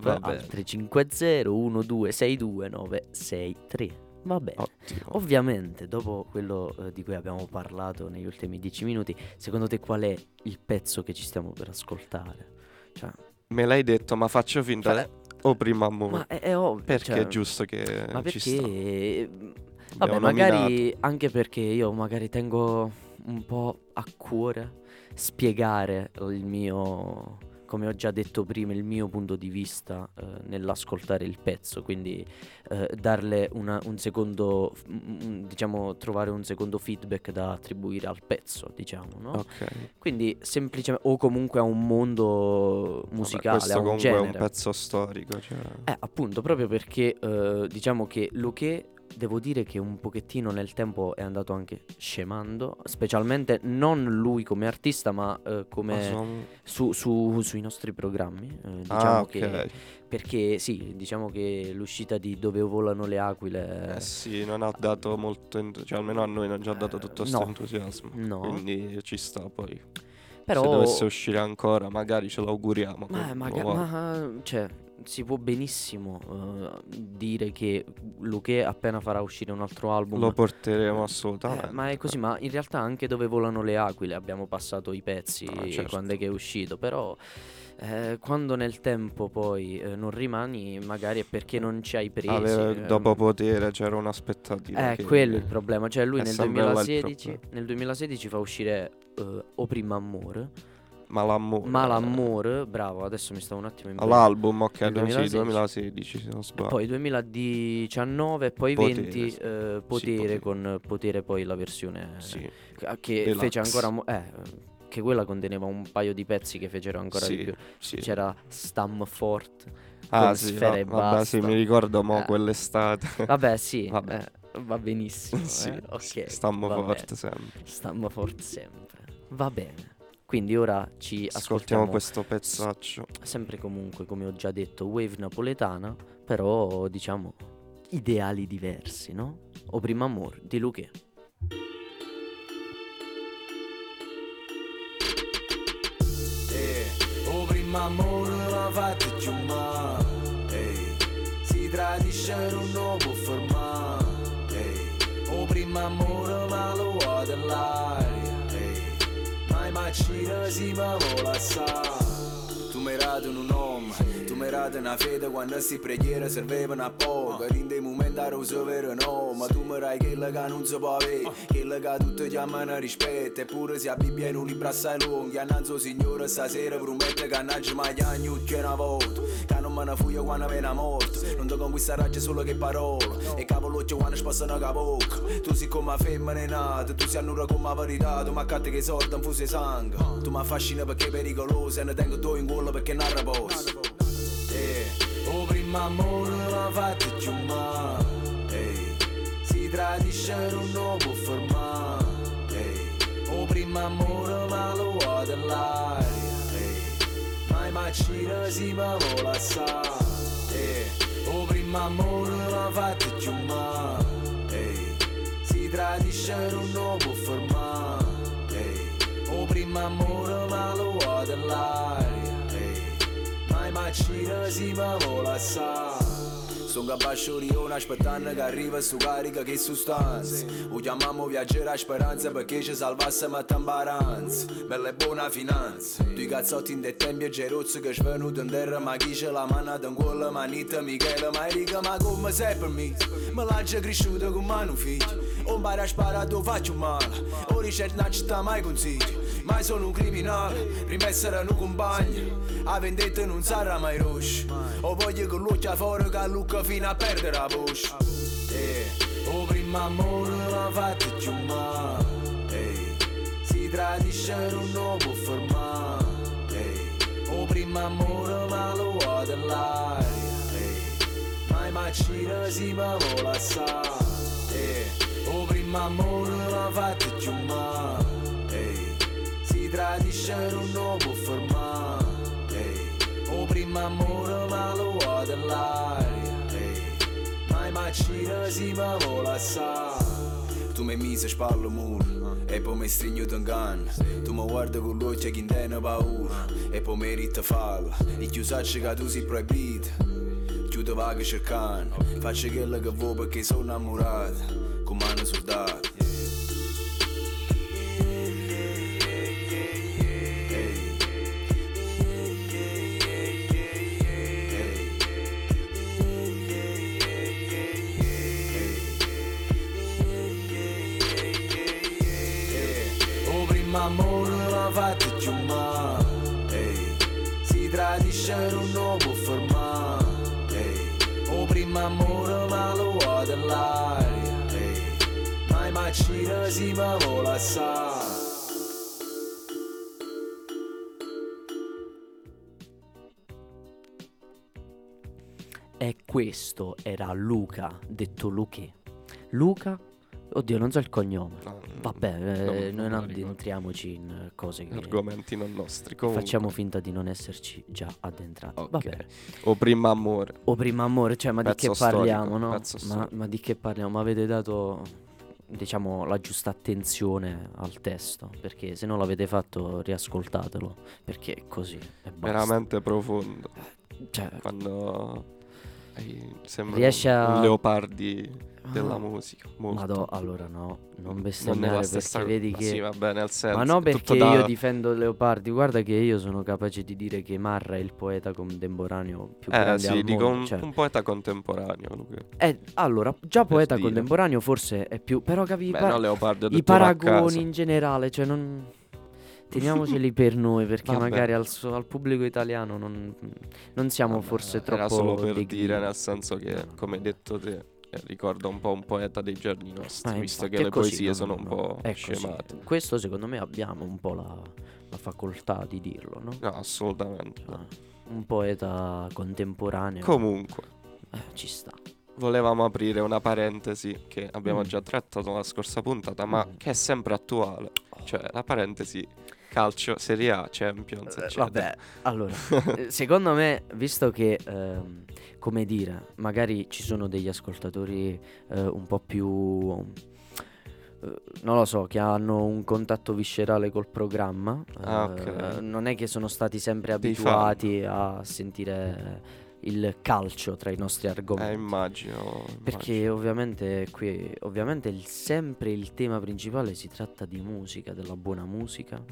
tre cinque zero uno due sei due nove sei tre. Va bene. Ottimo. Ovviamente dopo quello eh, di cui abbiamo parlato negli ultimi dieci minuti, secondo te qual è il pezzo che ci stiamo per ascoltare? Cioè, me l'hai detto ma faccio finta cioè, o prima amore. Ma è, è ovvio. Perché cioè, è giusto che ma perché... ci sta. Vabbè magari nominato. Anche perché io magari tengo un po' a cuore spiegare il mio... come ho già detto prima, il mio punto di vista eh, nell'ascoltare il pezzo, quindi eh, darle una, un secondo, diciamo, trovare un secondo feedback da attribuire al pezzo, diciamo, no? Okay. Quindi semplicemente, o comunque a un mondo musicale. Vabbè, questo a un comunque genere. È un pezzo storico, cioè. Eh, appunto, proprio perché eh, diciamo che Luchè, devo dire che un pochettino nel tempo è andato anche scemando, specialmente non lui come artista, ma eh, come awesome. su, su, sui nostri programmi. Eh, diciamo ah, okay. che perché sì, diciamo che l'uscita di Dove volano le aquile. Eh sì, non ha dato molto, ent- cioè almeno a noi non ci ha dato tutto questo no. entusiasmo. No. Quindi ci sta poi. Però, se dovesse uscire ancora, magari ce l'auguriamo. Ma, maga- ma cioè, si può benissimo uh, dire che Luchè appena farà uscire un altro album lo porteremo assolutamente. Eh, ma è così, ma in realtà anche Dove volano le aquile abbiamo passato i pezzi ah, certo. quando è che è uscito, però eh, quando nel tempo poi eh, non rimani, magari è perché non ci hai presi. Aveva, dopo Potere c'era un'aspettativa. Eh, quello è il problema. Cioè lui nel duemilasedici, nel duemilasedici fa uscire uh, O Primo Amore Malamore Malamore, bravo, adesso mi stavo un attimo in all'album, ok, duemilasedici, duemilasedici se non sbaglio. E poi duemiladiciannove e poi Potere, venti sì. eh, Potere, sì, Potere, con Potere poi la versione sì. che Deluxe. Fece ancora mo- eh, che quella conteneva un paio di pezzi che fecero ancora sì, di più sì. C'era Stamford ah, con sì, Sfera Ebbasta. Vabbè sì, mi ricordo mo eh. quell'estate. Vabbè sì, vabbè. Eh, va benissimo sì, eh. okay, Stammo forte sempre Stammo forte sempre. Va bene. Quindi ora ci ascoltiamo, ascoltiamo questo pezzaccio. Sempre comunque, come ho già detto, wave napoletana, però diciamo ideali diversi, no? O Primo Amore di Luchè. Eh, o Primo Amore la fate più male, eh, si tradisce un nuovo formato, eh, o Primo Amore la lua dell'aria. Ma cina si ma vola sa. Tu mi radi un uomo, tu mi radi una fede quando si preghiera serveva una poca. In dei momenti era uso vero no, ma tu mi rai quella che non si può avere, quella che tutti chiamano rispetto. Eppure se la Bibbia in un libro assai lungo, annanzo signore stasera promette che annaggia magliagni ucchi una volta. Che non me ne fui io quando vena morto, non ti conquisteraggi solo che parole, e cavoloccio quando spassano a capocca. Tu sei come una femmina nata, tu sei annura come la verità, tu mi accatti che sorda un fuso e sangue. Tu mi affascina perché è pericoloso e ne tengo tu in gola perché non riposo. Eh, o Primo Amore l'ha fatto più male, eh, si tradisce un nuovo formato, eh, o Primo Amore la lua dell'aria. Mai macina si ma vola sa, eh, o Primo Amore l'ha fatto più male, eh, si tradisce un nuovo formato, eh, o Primo Amore la lua dell'aria. Mai macina si ma vola sa. Sono capace di una aspettando che arriva su carica che sostanza. O chiamiamo viaggiare a speranza perché ci salvassimo a tambaranza. Bella e buona finanza. Due cazzotti in tempi e gerozzi che svenuti in terra. Ma chi ce la manna d'angola, manita Michele. Ma riga ma come sei per me. Me l'ha già cresciuta con mano figlio. O mi ha sparato faccio male. O ricerca non ci sta mai consiglio. Ma sono un criminale, prima essere un compagno. A vendetta non sarà mai rosso. O voglio che l'occhia fuori che Luca fino a perdere la voce. Eh, o Primo Amore l'ha fatto più male, eh, si tradisce un nuovo formato, eh, o Primo Amore la lua dell'aria, eh, mai macina si ma vola sa. Eh, o Primo Amore l'ha fatto più male, eh, si tradisce un nuovo formato, eh, o Primo Amore la lua dell'aria. Macina si ma vola sa. Tu mi mise spallo muro e poi mi stringo t'inganno. Tu mi guardi con l'occhio che intende paura e poi mi ritta fallo. I chiusacci che tu si proibiti chiudo vaga cercando. Faccio quello che vuoi perché sono innamorato con mano soldata. Amore l'ha fatto più male, eh, si innamoro ma lo vuoi dell'aria, hey. Mai macina si ma vola sa. E questo era Luca, detto Luchè. Luca, oddio non so il cognome, no, vabbè, no, eh, non noi non addentriamoci in cose che argomenti non nostri, comunque facciamo finta di non esserci già addentrati, okay. Vabbè. O primo amore. O primo amore, cioè ma pezzo di che parliamo, storico, no? Ma, ma di che parliamo? Ma avete dato, diciamo, la giusta attenzione al testo, perché se non l'avete fatto riascoltatelo, perché così è veramente profondo, cioè quando... Sembra riesce a... un leopardi della ah, musica molto. Madò, allora no, non bestemmiare perché stessa... vedi che sì, va bene, al senso. Ma no, perché io da... difendo Leopardi. Guarda che io sono capace di dire che Marra è il poeta contemporaneo più eh, grande sì, al mondo, dico un, cioè... un poeta contemporaneo Luca. Eh, allora, già per poeta dire. Contemporaneo forse è più. Però capi Beh, par... no, i paragoni in generale, cioè non... teniamoceli per noi, perché vabbè, magari al, so, al pubblico italiano non, non siamo vabbè, forse troppo. Era solo per degli... dire, nel senso che, come detto te, eh, ricorda un po' un poeta dei giorni nostri, ah, visto che le così, poesie sono un po' scemate. Così. Questo secondo me abbiamo un po' la, la facoltà di dirlo, no? No, assolutamente. Ah, un poeta contemporaneo. Comunque. Eh, ci sta. Volevamo aprire una parentesi che abbiamo mm. già trattato la scorsa puntata, ma mm. che è sempre attuale. Cioè, la parentesi... calcio, Serie A, Champions, eccetera. Vabbè, allora, secondo me, visto che, ehm, come dire, magari ci sono degli ascoltatori eh, un po' più, eh, non lo so, che hanno un contatto viscerale col programma, ah, okay. eh, non è che sono stati sempre abituati a sentire... Eh, il calcio tra i nostri argomenti. Eh, immagino, immagino. Perché ovviamente qui ovviamente il, sempre il tema principale si tratta di musica, della buona musica,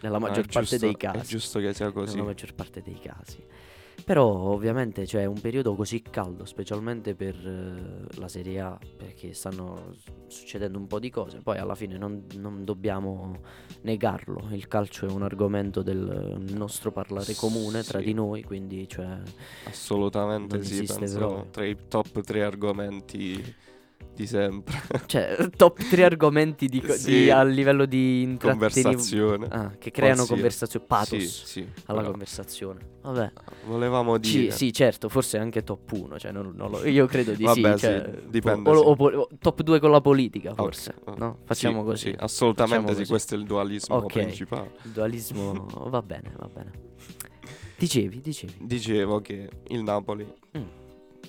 nella maggior giusto, parte dei casi. È giusto che sia così. Nella maggior parte dei casi. Però ovviamente c'è cioè, un periodo così caldo, specialmente per eh, la Serie A, perché stanno succedendo un po' di cose. Poi alla fine non, non dobbiamo negarlo, il calcio è un argomento del nostro parlare comune, sì, tra di noi, quindi cioè, assolutamente sì, penso proprio. Tra i top tre argomenti di sempre. Cioè top tre argomenti di, co- sì, di a livello di intrattenimento, conversazione ah, che creano conversazione, pathos sì, sì, alla bravo. Conversazione. Vabbè. Volevamo dire sì, sì certo, forse anche top uno, cioè non, non lo, io credo di vabbè, sì, cioè, sì, dipende, po- sì. O, o, o, top due con la politica forse, okay. No? Facciamo sì, così. Sì, assolutamente facciamo così. Sì, questo è il dualismo okay. principale. Il dualismo va bene, va bene. Dicevi, dicevi. Dicevo che il Napoli mm.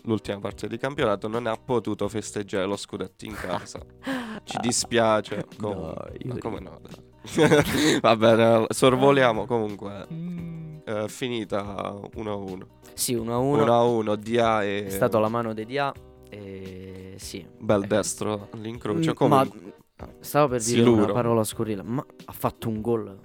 l'ultima parte di campionato non ha potuto festeggiare lo scudetto in casa. Ci dispiace. Com- no, io... Come no? Va bene, sorvoliamo comunque. Mm. Eh, finita uno a uno. Sì, uno a uno. uno a uno, Dia e... È stata la mano di Dia e... sì. Bel ecco. destro all'incrocio. Comunque... Ma stavo per dire Siluro. Una parola scurrile, ma ha fatto un gol.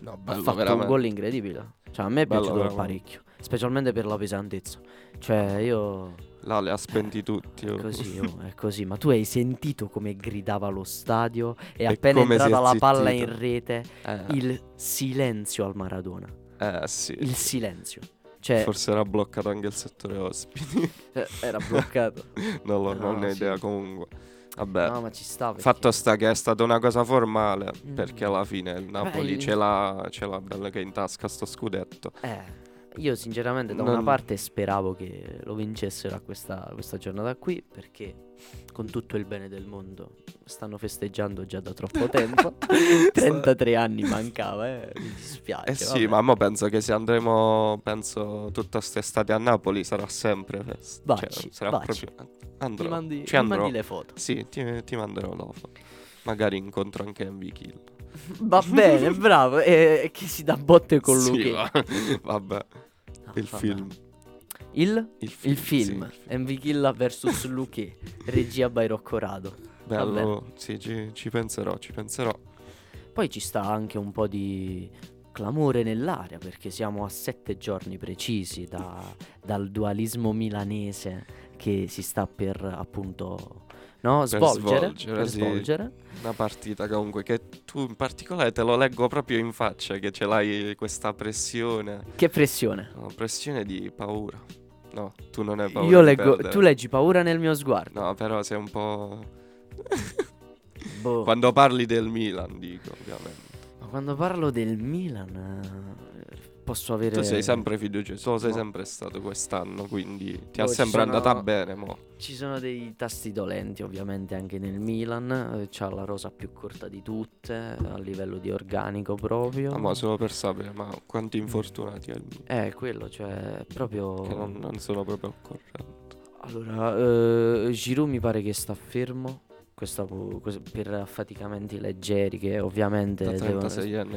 No, bello, ha fatto veramente. Un gol incredibile. Cioè a me è bello, piaciuto veramente. Parecchio. Specialmente per la pesantezza. Cioè io là le ha spenti eh, tutti oh. È così, oh, è così. Ma tu hai sentito come gridava lo stadio? E, e appena è entrata la palla in rete eh. il silenzio al Maradona. Eh sì. Il silenzio cioè... Forse era bloccato anche il settore ospiti. Era bloccato. Non, lo, no, non ne ho sì. idea comunque. Vabbè, no, ma ci sta perché... fatto sta che è stata una cosa formale mm. perché alla fine il Napoli Beh, ce l'ha ce l'ha bella che in tasca sto scudetto. Eh Io sinceramente da non... una parte speravo che lo vincessero a questa, questa giornata qui, perché con tutto il bene del mondo stanno festeggiando già da troppo tempo. trentatré anni mancava, eh. Mi dispiace. Eh sì, vabbè. Ma penso che se andremo, penso tutta quest'estate a Napoli sarà sempre festa. Baci, cioè, sarà baci. Proprio... Andrò. Ti mandi, ci andrò. Ti mandi le foto. Sì, ti, ti manderò la foto. Magari incontro anche Envy Killa. Va bene, bravo. E che si dà botte con sì, Luchè. Va. Vabbè. Il film. Il? il film il film sì, Envy Killa versus Luchè. Regia by Rocco Rado. Bello, sì, ci, ci penserò, ci penserò. Poi ci sta anche un po' di clamore nell'aria, perché siamo a sette giorni precisi da, dal dualismo milanese che si sta per appunto no, per svolgere, svolgere, per sì. svolgere una partita comunque che tu in particolare te lo leggo proprio in faccia, che ce l'hai questa pressione. Che pressione? No, pressione di paura. No, tu non hai paura. Io leggo, tu leggi paura nel mio sguardo. No, però sei un po'... boh. Quando parli del Milan, dico, ovviamente. Ma quando parlo del Milan posso avere... Tu sei sempre fiducioso, no. Sei sempre stato quest'anno, quindi ti boh, è sempre sono... andata bene, mo. Ci sono dei tasti dolenti ovviamente anche nel Milan. C'ha la rosa più corta di tutte a livello di organico proprio. Ah, ma solo per sapere, ma quanti infortunati al Milan? Eh, quello, cioè, proprio... Che non, non sono proprio al corrente. Allora, eh, Giroud mi pare che sta fermo. Questa, per affaticamenti leggeri che ovviamente devono,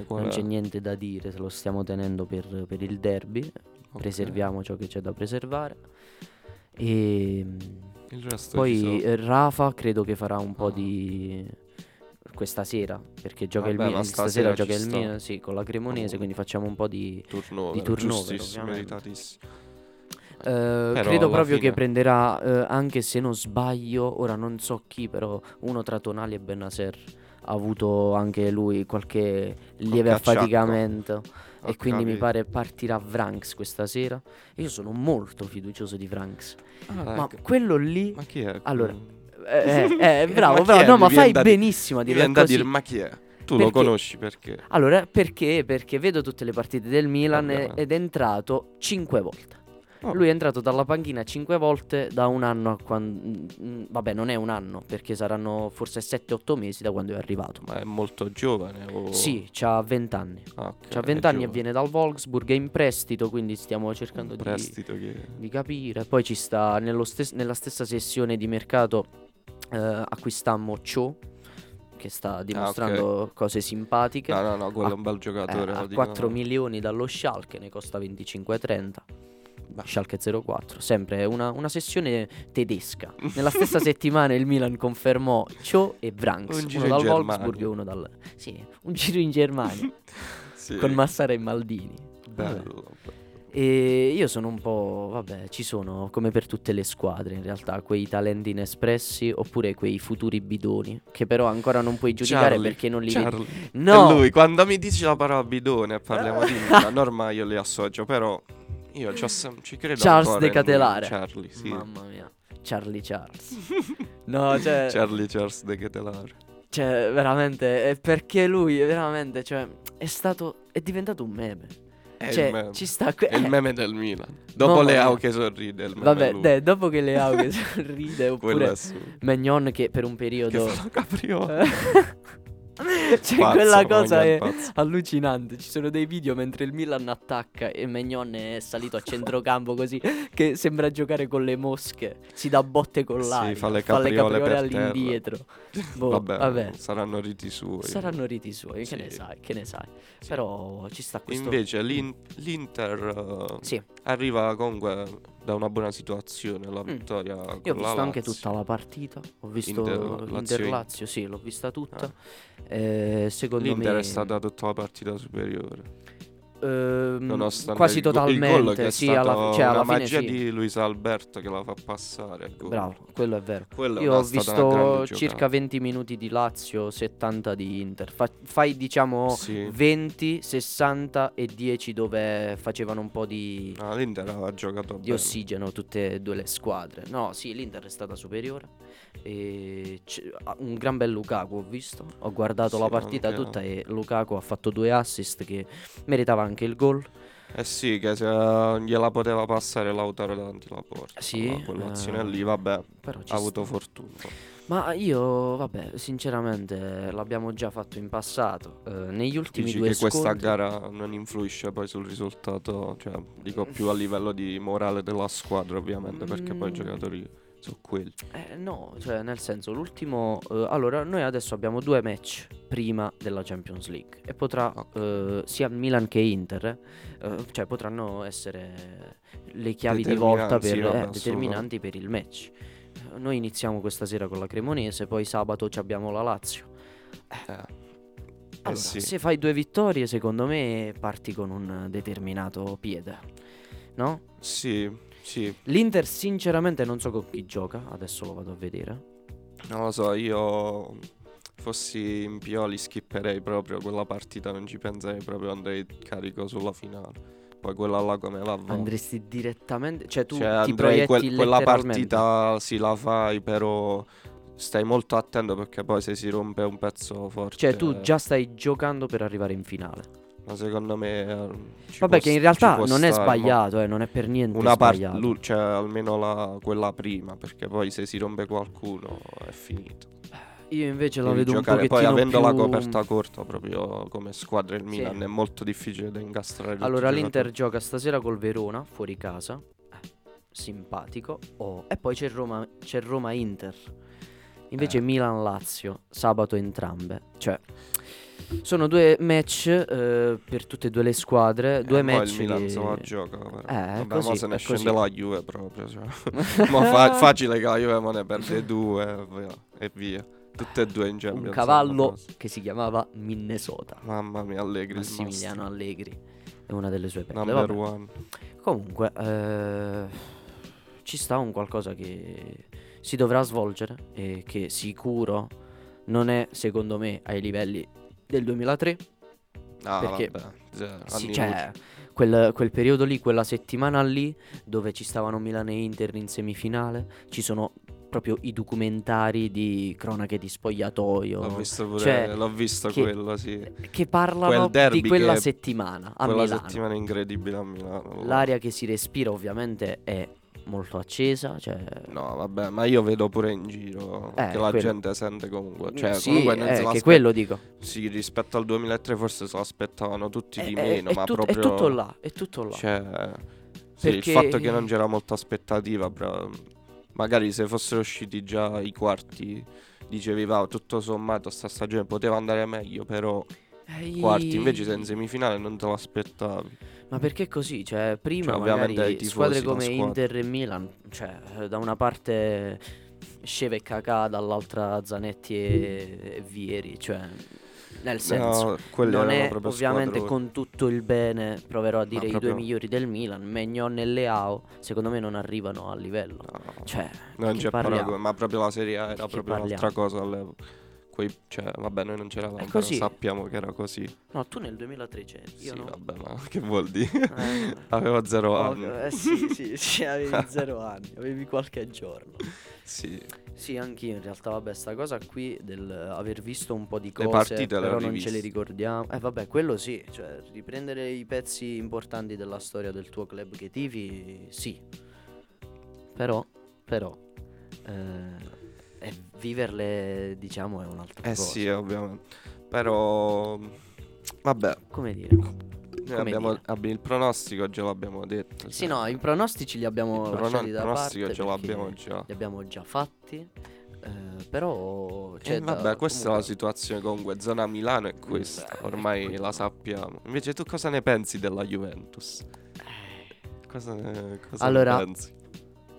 non c'è niente da dire, lo stiamo tenendo per, per il derby, okay. Preserviamo ciò che c'è da preservare e il resto poi so. Rafa credo che farà un ah. po' di questa sera perché gioca Vabbè, il Milan stasera, stasera gioca il Milan sì, con la Cremonese, oh. Quindi facciamo un po' di turnover, di turnover giustissimo, meritatissimo. Uh, credo proprio fine. Che prenderà uh, anche se non sbaglio, ora non so chi, però uno tra Tonali e Benacer ha avuto anche lui qualche lieve affaticamento. Ho e quindi capito. Mi pare partirà Vranks questa sera. Io sono molto fiducioso di Vranks. Ah, ma ecco. Quello lì, ma chi è? Allora, eh, eh, bravo, bravo. No, ma fai benissimo a dire così. A dire, ma chi è? Tu perché? Lo conosci perché? Allora, perché? Perché vedo tutte le partite del Milan e, ed è entrato cinque volte. Oh. Lui è entrato dalla panchina cinque volte da un anno a quando... Vabbè, non è un anno, perché saranno forse sette otto mesi da quando è arrivato. Ma è molto giovane? O... Sì, c'ha venti anni. Ah, okay, c'ha venti anni giovane. E viene dal Wolfsburg, è in prestito, quindi stiamo cercando di, che... di capire. Poi ci sta, nello stes- nella stessa sessione di mercato eh, acquistammo Cho, che sta dimostrando ah, okay. cose simpatiche. No, no, no, quello a, è un bel giocatore. Eh, a quattro no. milioni dallo Schalke, ne costa venticinque trenta. Schalke zero quattro, sempre una, una sessione tedesca. Nella stessa settimana il Milan confermò Cho e Vranks, un uno dal Wolfsburg e uno dal... Sì, un giro in Germania sì. Con Massara e Maldini. Bello. E io sono un po'... Vabbè, ci sono, come per tutte le squadre in realtà, quei talenti inespressi oppure quei futuri bidoni che però ancora non puoi giudicare Charlie, perché non li vedi. No! E lui, quando mi dici la parola bidone parliamo di Milan, ormai io li associo, però... Io ci credo Charles De Catelare. Charlie, sì. Mamma mia. Charlie Charles. No, cioè Charlie Charles De Catelare. Cioè, veramente, è perché lui è veramente, cioè, è stato è diventato un meme. È cioè, il meme. Ci sta que- è il meme del Milan. Dopo no, Leao che sorride, il meme Vabbè, de, dopo che Leao che sorride oppure Maignan che per un periodo che fa Capriola. Cioè pazzo, quella cosa è pazzo. Allucinante. Ci sono dei video mentre il Milan attacca e Maignan è salito a centrocampo così che sembra giocare con le mosche. Si dà botte con l'aria, sì, fa le capriole, fa le capriole all'indietro. Boh, vabbè, vabbè, saranno riti suoi. Saranno riti suoi, sì. Che ne sai, che ne sai sì. Però ci sta questo. Invece l'in- l'Inter uh, sì. arriva comunque da una buona situazione. La vittoria mm. con Io ho visto la anche Lazio. Tutta la partita. Ho visto Inter- Inter-Lazio, sì, l'ho vista tutta eh. Eh, secondo L'Inter me... è stata tutta la partita superiore ehm, quasi totalmente go- sì, alla, cioè, alla fine magia sì. di Luis Alberto che la fa passare. Bravo, quello è vero. Quello Io è ho visto circa venti minuti di Lazio, settanta di Inter. Fa- Fai diciamo sì. venti, sessanta e dieci dove facevano un po' di ah, l'Inter aveva giocato di bene. Ossigeno tutte e due le squadre. No, sì, l'Inter è stata superiore e un gran bel Lukaku ho visto. Ho guardato sì, la partita tutta e Lukaku ha fatto due assist che meritava anche il gol. Eh sì, che se gliela poteva passare Lautaro davanti la porta. Sì, ma quell'azione uh, lì, vabbè, però ha avuto sta. fortuna. Ma io, vabbè, sinceramente l'abbiamo già fatto in passato. Eh, negli ultimi Dici due che scontri... questa gara non influisce poi sul risultato, cioè dico più a livello di morale della squadra, ovviamente, perché mm. poi i giocatori sono quelli. Eh, no, cioè nel senso l'ultimo eh, allora noi adesso abbiamo due match prima della Champions League e potrà okay. eh, sia Milan che Inter eh, eh, cioè potranno essere le chiavi di volta per, no, eh, determinanti per il match. Noi iniziamo questa sera con la Cremonese, poi sabato abbiamo la Lazio. Eh, eh, allora, sì. Se fai due vittorie, secondo me parti con un determinato piede, no? Sì, sì. L'Inter sinceramente non so con chi gioca, adesso lo vado a vedere. Non lo so, io fossi in Pioli skipperei proprio quella partita, non ci penserei proprio, andrei carico sulla finale. poi quella là come va? va? Andresti direttamente, cioè tu cioè, ti proietti quel, quella partita sì la fai, però stai molto attento perché poi se si rompe un pezzo forte. Cioè tu già stai giocando per arrivare in finale. Ma secondo me ci Vabbè può, che in realtà non stare, è sbagliato eh, non è per niente una sbagliato part, lui, cioè almeno la, quella prima, perché poi se si rompe qualcuno è finito. Io invece la vedo giocare. un pochettino Poi avendo più... la coperta corta proprio come squadra il Milan sì. è molto difficile da incastrare. Allora l'Inter giocatori. gioca stasera col Verona fuori casa, eh, simpatico, oh. E poi c'è Roma, c'è Roma-Inter. Invece eh. Milan-Lazio sabato entrambe. Cioè sono due match eh, per tutte e due le squadre. Due eh, match. Il Milan insomma che... gioca. Però. Eh, Vabbè, così, ma se ne scende così. la Juve proprio. Cioè. ma fa- facile che la Juve ma ne perde due e via. Tutte e due in Champions. Un cavallo che si chiamava Minnesota. Mamma mia, Allegri. Massimiliano Allegri è una delle sue perle. Number one. Comunque, eh, ci sta un qualcosa che si dovrà svolgere e che sicuro non è, secondo me, ai livelli del duemilatré. Ah, perché vabbè. Zero, sì, cioè, quel, quel periodo lì, quella settimana lì dove ci stavano Milan e Inter in semifinale, ci sono proprio i documentari di cronache di spogliatoio. L'ho visto pure, cioè, l'ho visto che, quello, sì. Che parlano Quel di quella che, settimana a quella Milano. Quella settimana incredibile a Milano. L'aria che si respira ovviamente è molto accesa, cioè... No, vabbè, ma io vedo pure in giro eh, che la quello. gente sente comunque, cioè sì, comunque eh, che l'aspet- quello dico. Sì, rispetto al duemilatré forse se l'aspettavano tutti eh, di meno, eh, ma è tu- proprio è tutto là, è tutto là. Cioè, sì, perché... il fatto che non c'era molta aspettativa, però magari se fossero usciti già i quarti dicevi va, tutto sommato sta stagione poteva andare meglio, però Ehi... quarti invece se in semifinale non te l'aspettavi. Ma perché così? Cioè, prima cioè, magari tifosi, squadre come squadra. Inter e Milan, cioè, da una parte Sceve e Kakà, dall'altra Zanetti e, e Vieri, cioè, nel senso, no, non è ovviamente squadrone. Con tutto il bene, proverò a dire no, i due migliori del Milan, Maignan e Leao, secondo me non arrivano al livello. No, cioè, non c'è paragone, ma proprio la Serie A era proprio parliamo? un'altra cosa all'epoca. Cioè, vabbè, noi non c'eravamo, però sappiamo che era così. No, tu nel duemilatré c'eri, io sì, no. Vabbè, ma che vuol dire? Eh, avevo zero poco, anni. Eh, sì, sì, sì, avevi zero anni, avevi qualche giorno. Sì. Sì, anch'io in realtà, vabbè, sta cosa qui del aver visto un po' di cose, le partite però non viste. ce le ricordiamo. Eh, vabbè, quello sì, cioè, riprendere i pezzi importanti della storia del tuo club che tifi, sì. Però, però... Eh... E viverle, diciamo, è un'altra eh cosa. Eh sì, ovviamente. Però, vabbè. Come dire? Come abbiamo, dire? Abbi- il pronostico ce l'abbiamo detto. Sì, cioè. no, i pronostici li abbiamo il prono- lasciati da parte. Il pronostico ce l'abbiamo già. Li abbiamo già fatti. Eh, però, cioè, eh, vabbè, da, questa comunque... è la situazione comunque. Zona Milano è questa. Beh, ormai è la sappiamo. Invece tu cosa ne pensi della Juventus? Cosa ne, cosa allora, ne pensi?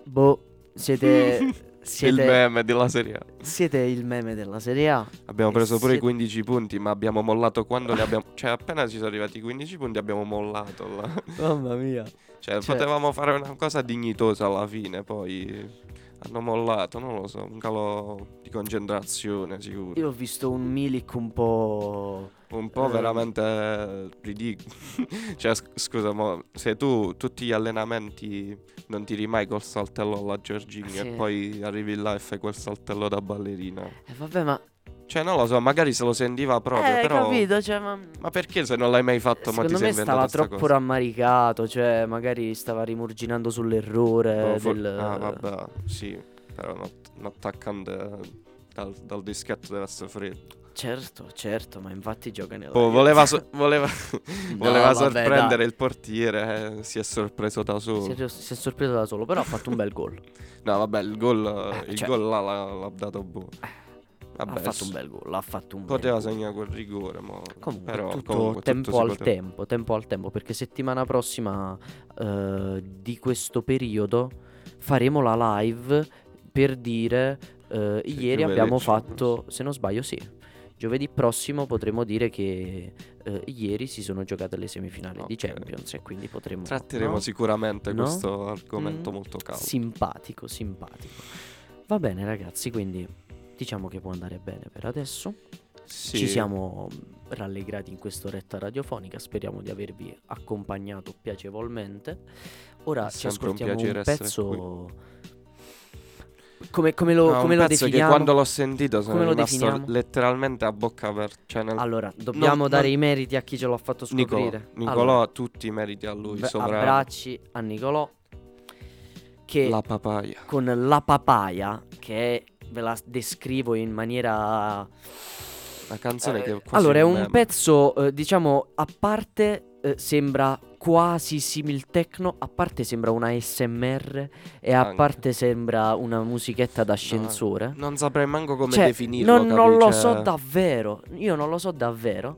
Boh, siete... Siete il meme della Serie A. Siete il meme della Serie A. Abbiamo preso pure i siete... quindici punti, ma abbiamo mollato quando ne abbiamo. Cioè, appena ci sono arrivati i quindici punti, abbiamo mollato. Là. Mamma mia. Cioè, cioè, potevamo fare una cosa dignitosa alla fine. Poi hanno mollato, non lo so. Un calo di concentrazione, sicuro. Io ho visto un Milik un po'. Un po' eh... veramente ridicolo. Cioè, scusa, mo, se tu tutti gli allenamenti non tiri mai col saltello alla Jorginho sì. e poi arrivi là e fai quel saltello da ballerina. Eh vabbè, ma cioè non lo so, magari se lo sentiva proprio, eh, però capito, cioè, ma... ma perché se non l'hai mai fatto? Secondo ma ti me sei stava troppo cosa? rammaricato, cioè magari stava rimurginando sull'errore no, for... del Ah, vabbè, sì, però un attaccante dal, dal dischetto deve essere freddo. Certo, certo, ma infatti gioca nella oh, voleva, so- voleva, no, voleva vabbè, sorprendere dai. il portiere, eh, si è sorpreso da solo. Si è, si è sorpreso da solo, però ha fatto un bel gol. No, vabbè, il gol eh, il cioè... gol là l'ha, l'ha dato boh. Vabbè, ha fatto un bel gol, ha fatto un poteva bel segnare quel rigore, ma comunque, però, tutto, comunque tempo tutto al poteva... tempo, tempo al tempo, perché settimana prossima eh, di questo periodo faremo la live per dire eh, ieri abbiamo fatto, se non sbaglio, sì. Giovedì prossimo potremo dire che eh, ieri si sono giocate le semifinali okay. di Champions e quindi potremo... Tratteremo no? sicuramente no? questo argomento mm, molto caldo. Simpatico, simpatico. Va bene ragazzi, quindi diciamo che può andare bene per adesso. sì. Ci siamo rallegrati in quest'oretta radiofonica, speriamo di avervi accompagnato piacevolmente. Ora ci ascoltiamo un, un pezzo qui. Come, come lo, no, come lo definiamo? Che quando l'ho sentito sono come rimasto letteralmente a bocca aperta, cioè nel... Allora, dobbiamo no, dare no. i meriti a chi ce l'ha fatto scoprire. Nicolò, Nicolò allora, tutti i meriti a lui. Sopra... Abbracci a Nicolò, che la papaya. Con la papaya, che ve la descrivo in maniera... La canzone eh, che è quasi... Allora, è un meme. Pezzo, eh, diciamo, a parte eh, sembra quasi simil techno, a parte sembra una A S M R e anche. A parte sembra una musichetta d'ascensore. No, non saprei manco come cioè, definirlo. Non, non lo so davvero, io non lo so davvero.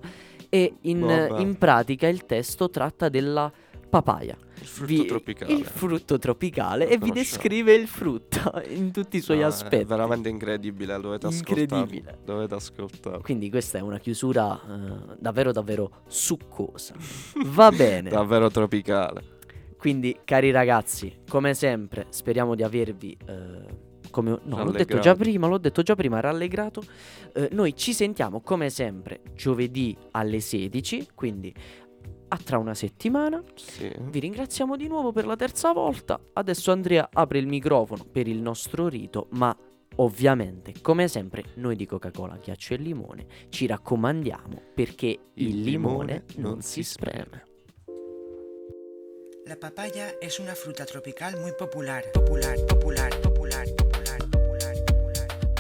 E in, oh, in pratica il testo tratta della papaya. Il frutto vi, tropicale. Il frutto tropicale e vi descrive il frutto in tutti i suoi no, aspetti. È veramente incredibile, dovete ascoltare. Dovete ascoltare. Quindi questa è una chiusura eh, davvero davvero succosa. Va bene. Davvero tropicale. Quindi cari ragazzi, come sempre, speriamo di avervi eh, come no, l'ho detto già prima, l'ho detto già prima, rallegrato. Eh, noi ci sentiamo come sempre giovedì alle sedici, quindi a tra una settimana. Sì. Vi ringraziamo di nuovo per la terza volta. Adesso Andrea apre il microfono per il nostro rito, ma ovviamente, come sempre, noi di Coca-Cola, Ghiaccio e Limone ci raccomandiamo, perché il, il limone, limone non si spreme. La papaya es una fruta tropical muy popular, popular, popular, popular, popular, popular, popular, popular.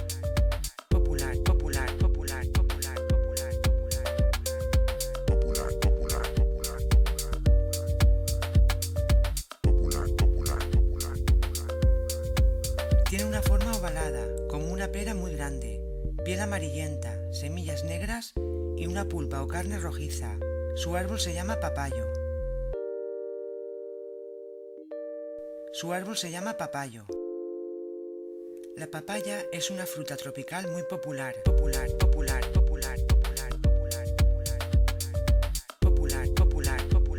Tiene una forma ovalada, como una pera muy grande, piel amarillenta, semillas negras y una pulpa o carne rojiza. Su árbol se llama papayo. Su árbol se llama papayo. La papaya es una fruta tropical muy popular, popular, popular, popular, popular, popular, popular, popular, popular.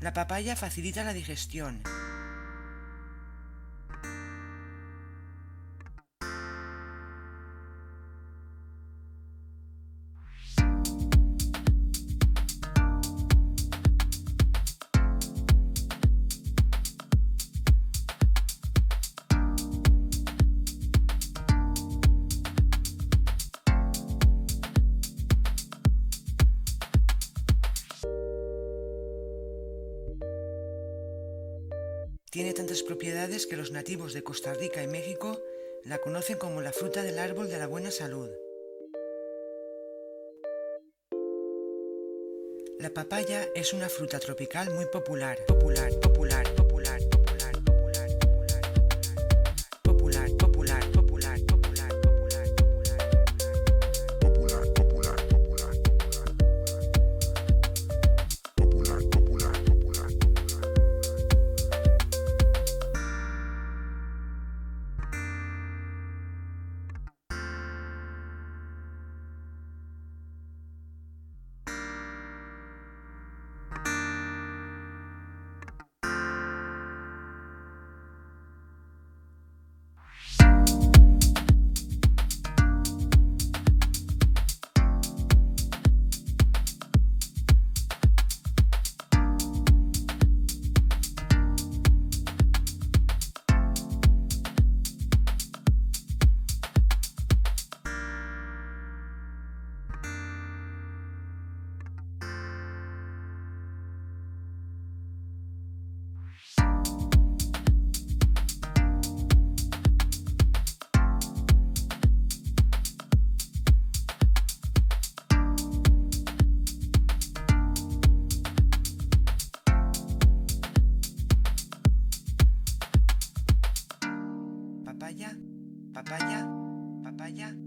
La papaya facilita la digestión. Tiene tantas propiedades que los nativos de Costa Rica y México la conocen como la fruta del árbol de la buena salud. La papaya es una fruta tropical muy popular, popular, popular, popular, popular, popular, popular, popular, popular, popular, popular, popular, popular, popular, popular, popular, popular, popular. Papaya, papaya, papaya.